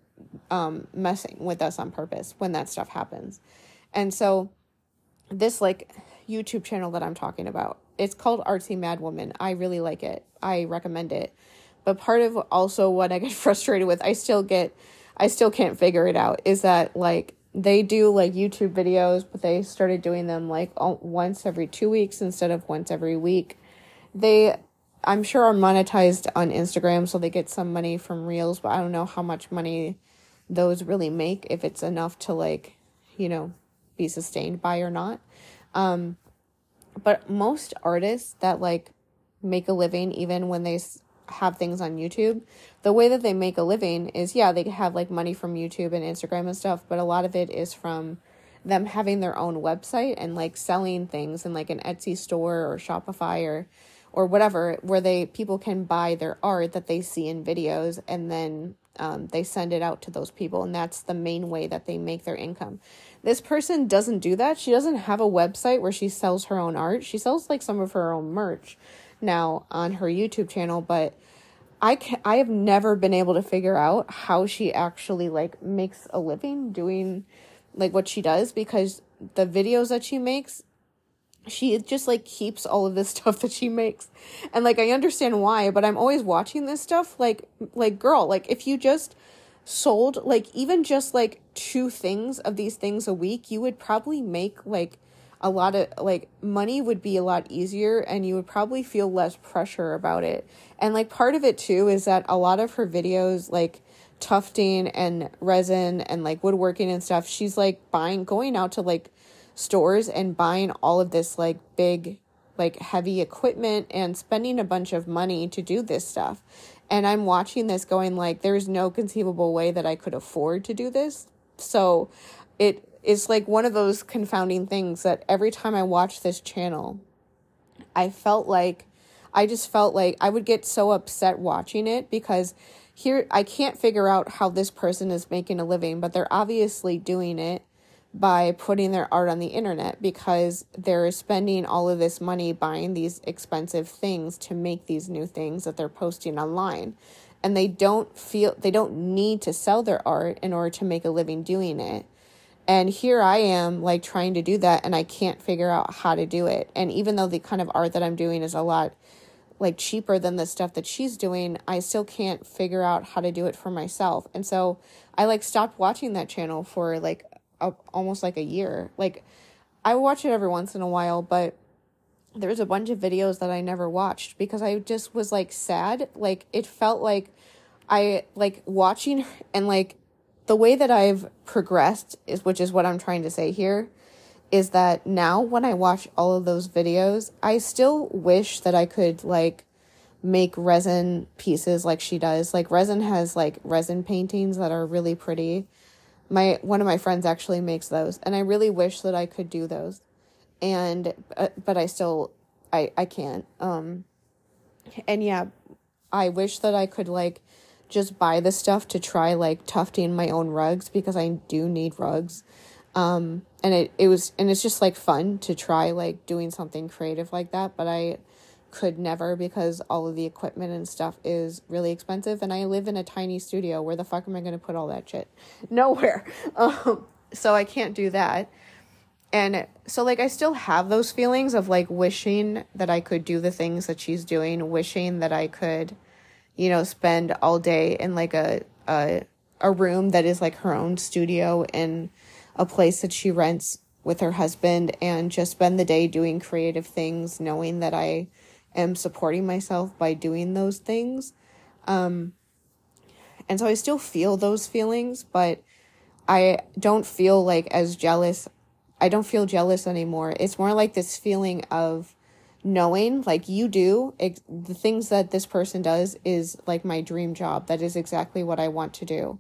messing with us on purpose when that stuff happens. And so this like YouTube channel that I'm talking about, it's called Artsy Madwoman. I really like it. I recommend it. But part of also what I get frustrated with, I still can't figure it out, is that like they do like YouTube videos, but they started doing them like once every 2 weeks instead of once every week. I'm sure are monetized on Instagram, so they get some money from Reels, but I don't know how much money those really make, if it's enough to like, be sustained by or not. But most artists that like make a living, even when they have things on YouTube, the way that they make a living is, they have like money from YouTube and Instagram and stuff, but a lot of it is from them having their own website and like selling things in like an Etsy store or Shopify or whatever, where people can buy their art that they see in videos, and then they send it out to those people. And that's the main way that they make their income. This person doesn't do that. She doesn't have a website where she sells her own art. She sells like some of her own merch now on her YouTube channel, but I have never been able to figure out how she actually like makes a living doing like what she does, because the videos that she makes, she just like keeps all of this stuff that she makes. And like, I understand why, but I'm always watching this stuff. Like girl, like if you just sold like even just like 2 things of these things a week, you would probably make like a lot of like money, would be a lot easier, and you would probably feel less pressure about it. And like part of it too is that a lot of her videos, like tufting and resin and like woodworking and stuff, she's like going out to like stores and buying all of this like big like heavy equipment and spending a bunch of money to do this stuff. And I'm watching this going like, there's no conceivable way that I could afford to do this. So it is like one of those confounding things that every time I watch this channel, I felt like I would get so upset watching it, because here I can't figure out how this person is making a living, but they're obviously doing it by putting their art on the internet, because they're spending all of this money buying these expensive things to make these new things that they're posting online. And they don't need to sell their art in order to make a living doing it. And here I am like trying to do that, and I can't figure out how to do it. And even though the kind of art that I'm doing is a lot like cheaper than the stuff that she's doing, I still can't figure out how to do it for myself. And so I like stopped watching that channel for like almost like a year. Like I watch it every once in a while, but there's a bunch of videos that I never watched because I just was like sad. Like it felt like I like watching and like the way that I've progressed, which is what I'm trying to say here, is that now when I watch all of those videos, I still wish that I could, like, make resin pieces like she does. Like, resin has, like, resin paintings that are really pretty. One of my friends actually makes those, and I really wish that I could do those. And, but I still, I can't. And yeah, I wish that I could, like, just buy the stuff to try, like, tufting my own rugs, because I do need rugs. And it's just, like, fun to try, like, doing something creative like that, but I could never, because all of the equipment and stuff is really expensive, and I live in a tiny studio. Where the fuck am I going to put all that shit? Nowhere. So I can't do that. And so, like, I still have those feelings of, like, wishing that I could do the things that she's doing, wishing that I could, you know, spend all day in, like, a room that is, like, her own studio and a place that she rents with her husband, and just spend the day doing creative things, knowing that I am supporting myself by doing those things. And so I still feel those feelings, but I don't feel, like, as jealous. I don't feel jealous anymore. It's more like this feeling of knowing, like, you do the things that this person does is, like, my dream job. That is exactly what I want to do.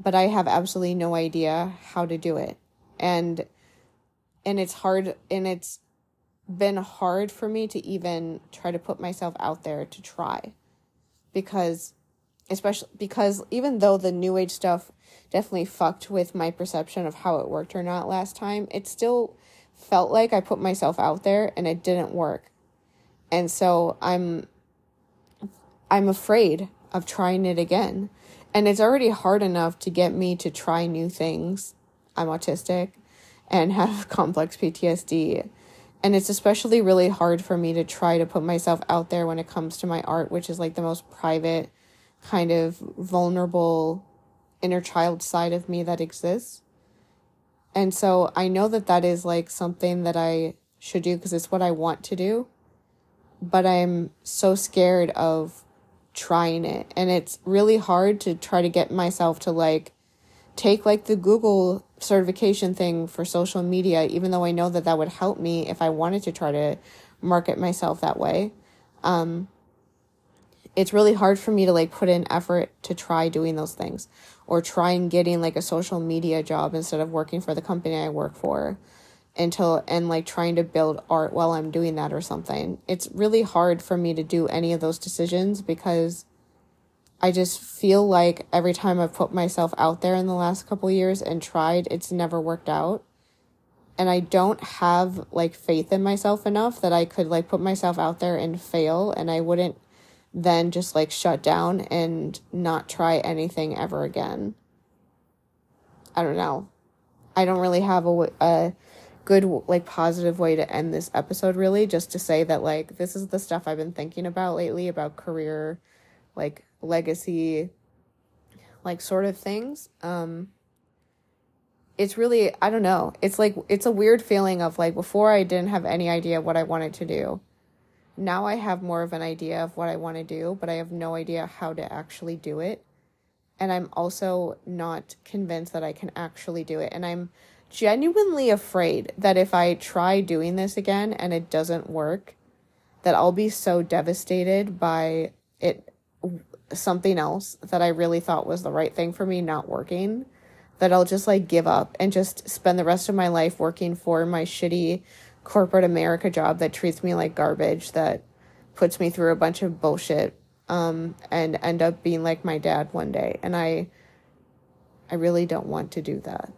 But I have absolutely no idea how to do it. And it's hard, and it's been hard for me to even try to put myself out there to try, because even though the new age stuff definitely fucked with my perception of how it worked or not last time, it still felt like I put myself out there and it didn't work. And so I'm afraid of trying it again. And it's already hard enough to get me to try new things. I'm autistic and have complex PTSD. And it's especially really hard for me to try to put myself out there when it comes to my art, which is, like, the most private, kind of vulnerable inner child side of me that exists. And so I know that that is, like, something that I should do because it's what I want to do. But I'm so scared of trying it. And it's really hard to try to get myself to, like, take, like, the Google certification thing for social media, even though I know that that would help me if I wanted to try to market myself that way. It's really hard for me to, like, put in effort to try doing those things, or trying getting, like, a social media job instead of working for the company I work for, and like, trying to build art while I'm doing that or something. It's really hard for me to do any of those decisions because I just feel like every time I've put myself out there in the last couple of years and tried, it's never worked out. And I don't have, like, faith in myself enough that I could, like, put myself out there and fail, and I wouldn't then just, like, shut down and not try anything ever again. I don't know. I don't really have a good, like, positive way to end this episode, really, just to say that, like, this is the stuff I've been thinking about lately, about career, like, legacy, like, sort of things. It's really, I don't know. It's like, it's a weird feeling of, like, before I didn't have any idea what I wanted to do. Now I have more of an idea of what I want to do, but I have no idea how to actually do it. And I'm also not convinced that I can actually do it. And I'm genuinely afraid that if I try doing this again and it doesn't work, that I'll be so devastated by it, something else that I really thought was the right thing for me not working, that I'll just, like, give up and just spend the rest of my life working for my shitty corporate America job that treats me like garbage, that puts me through a bunch of bullshit, and end up being like my dad one day. And I really don't want to do that.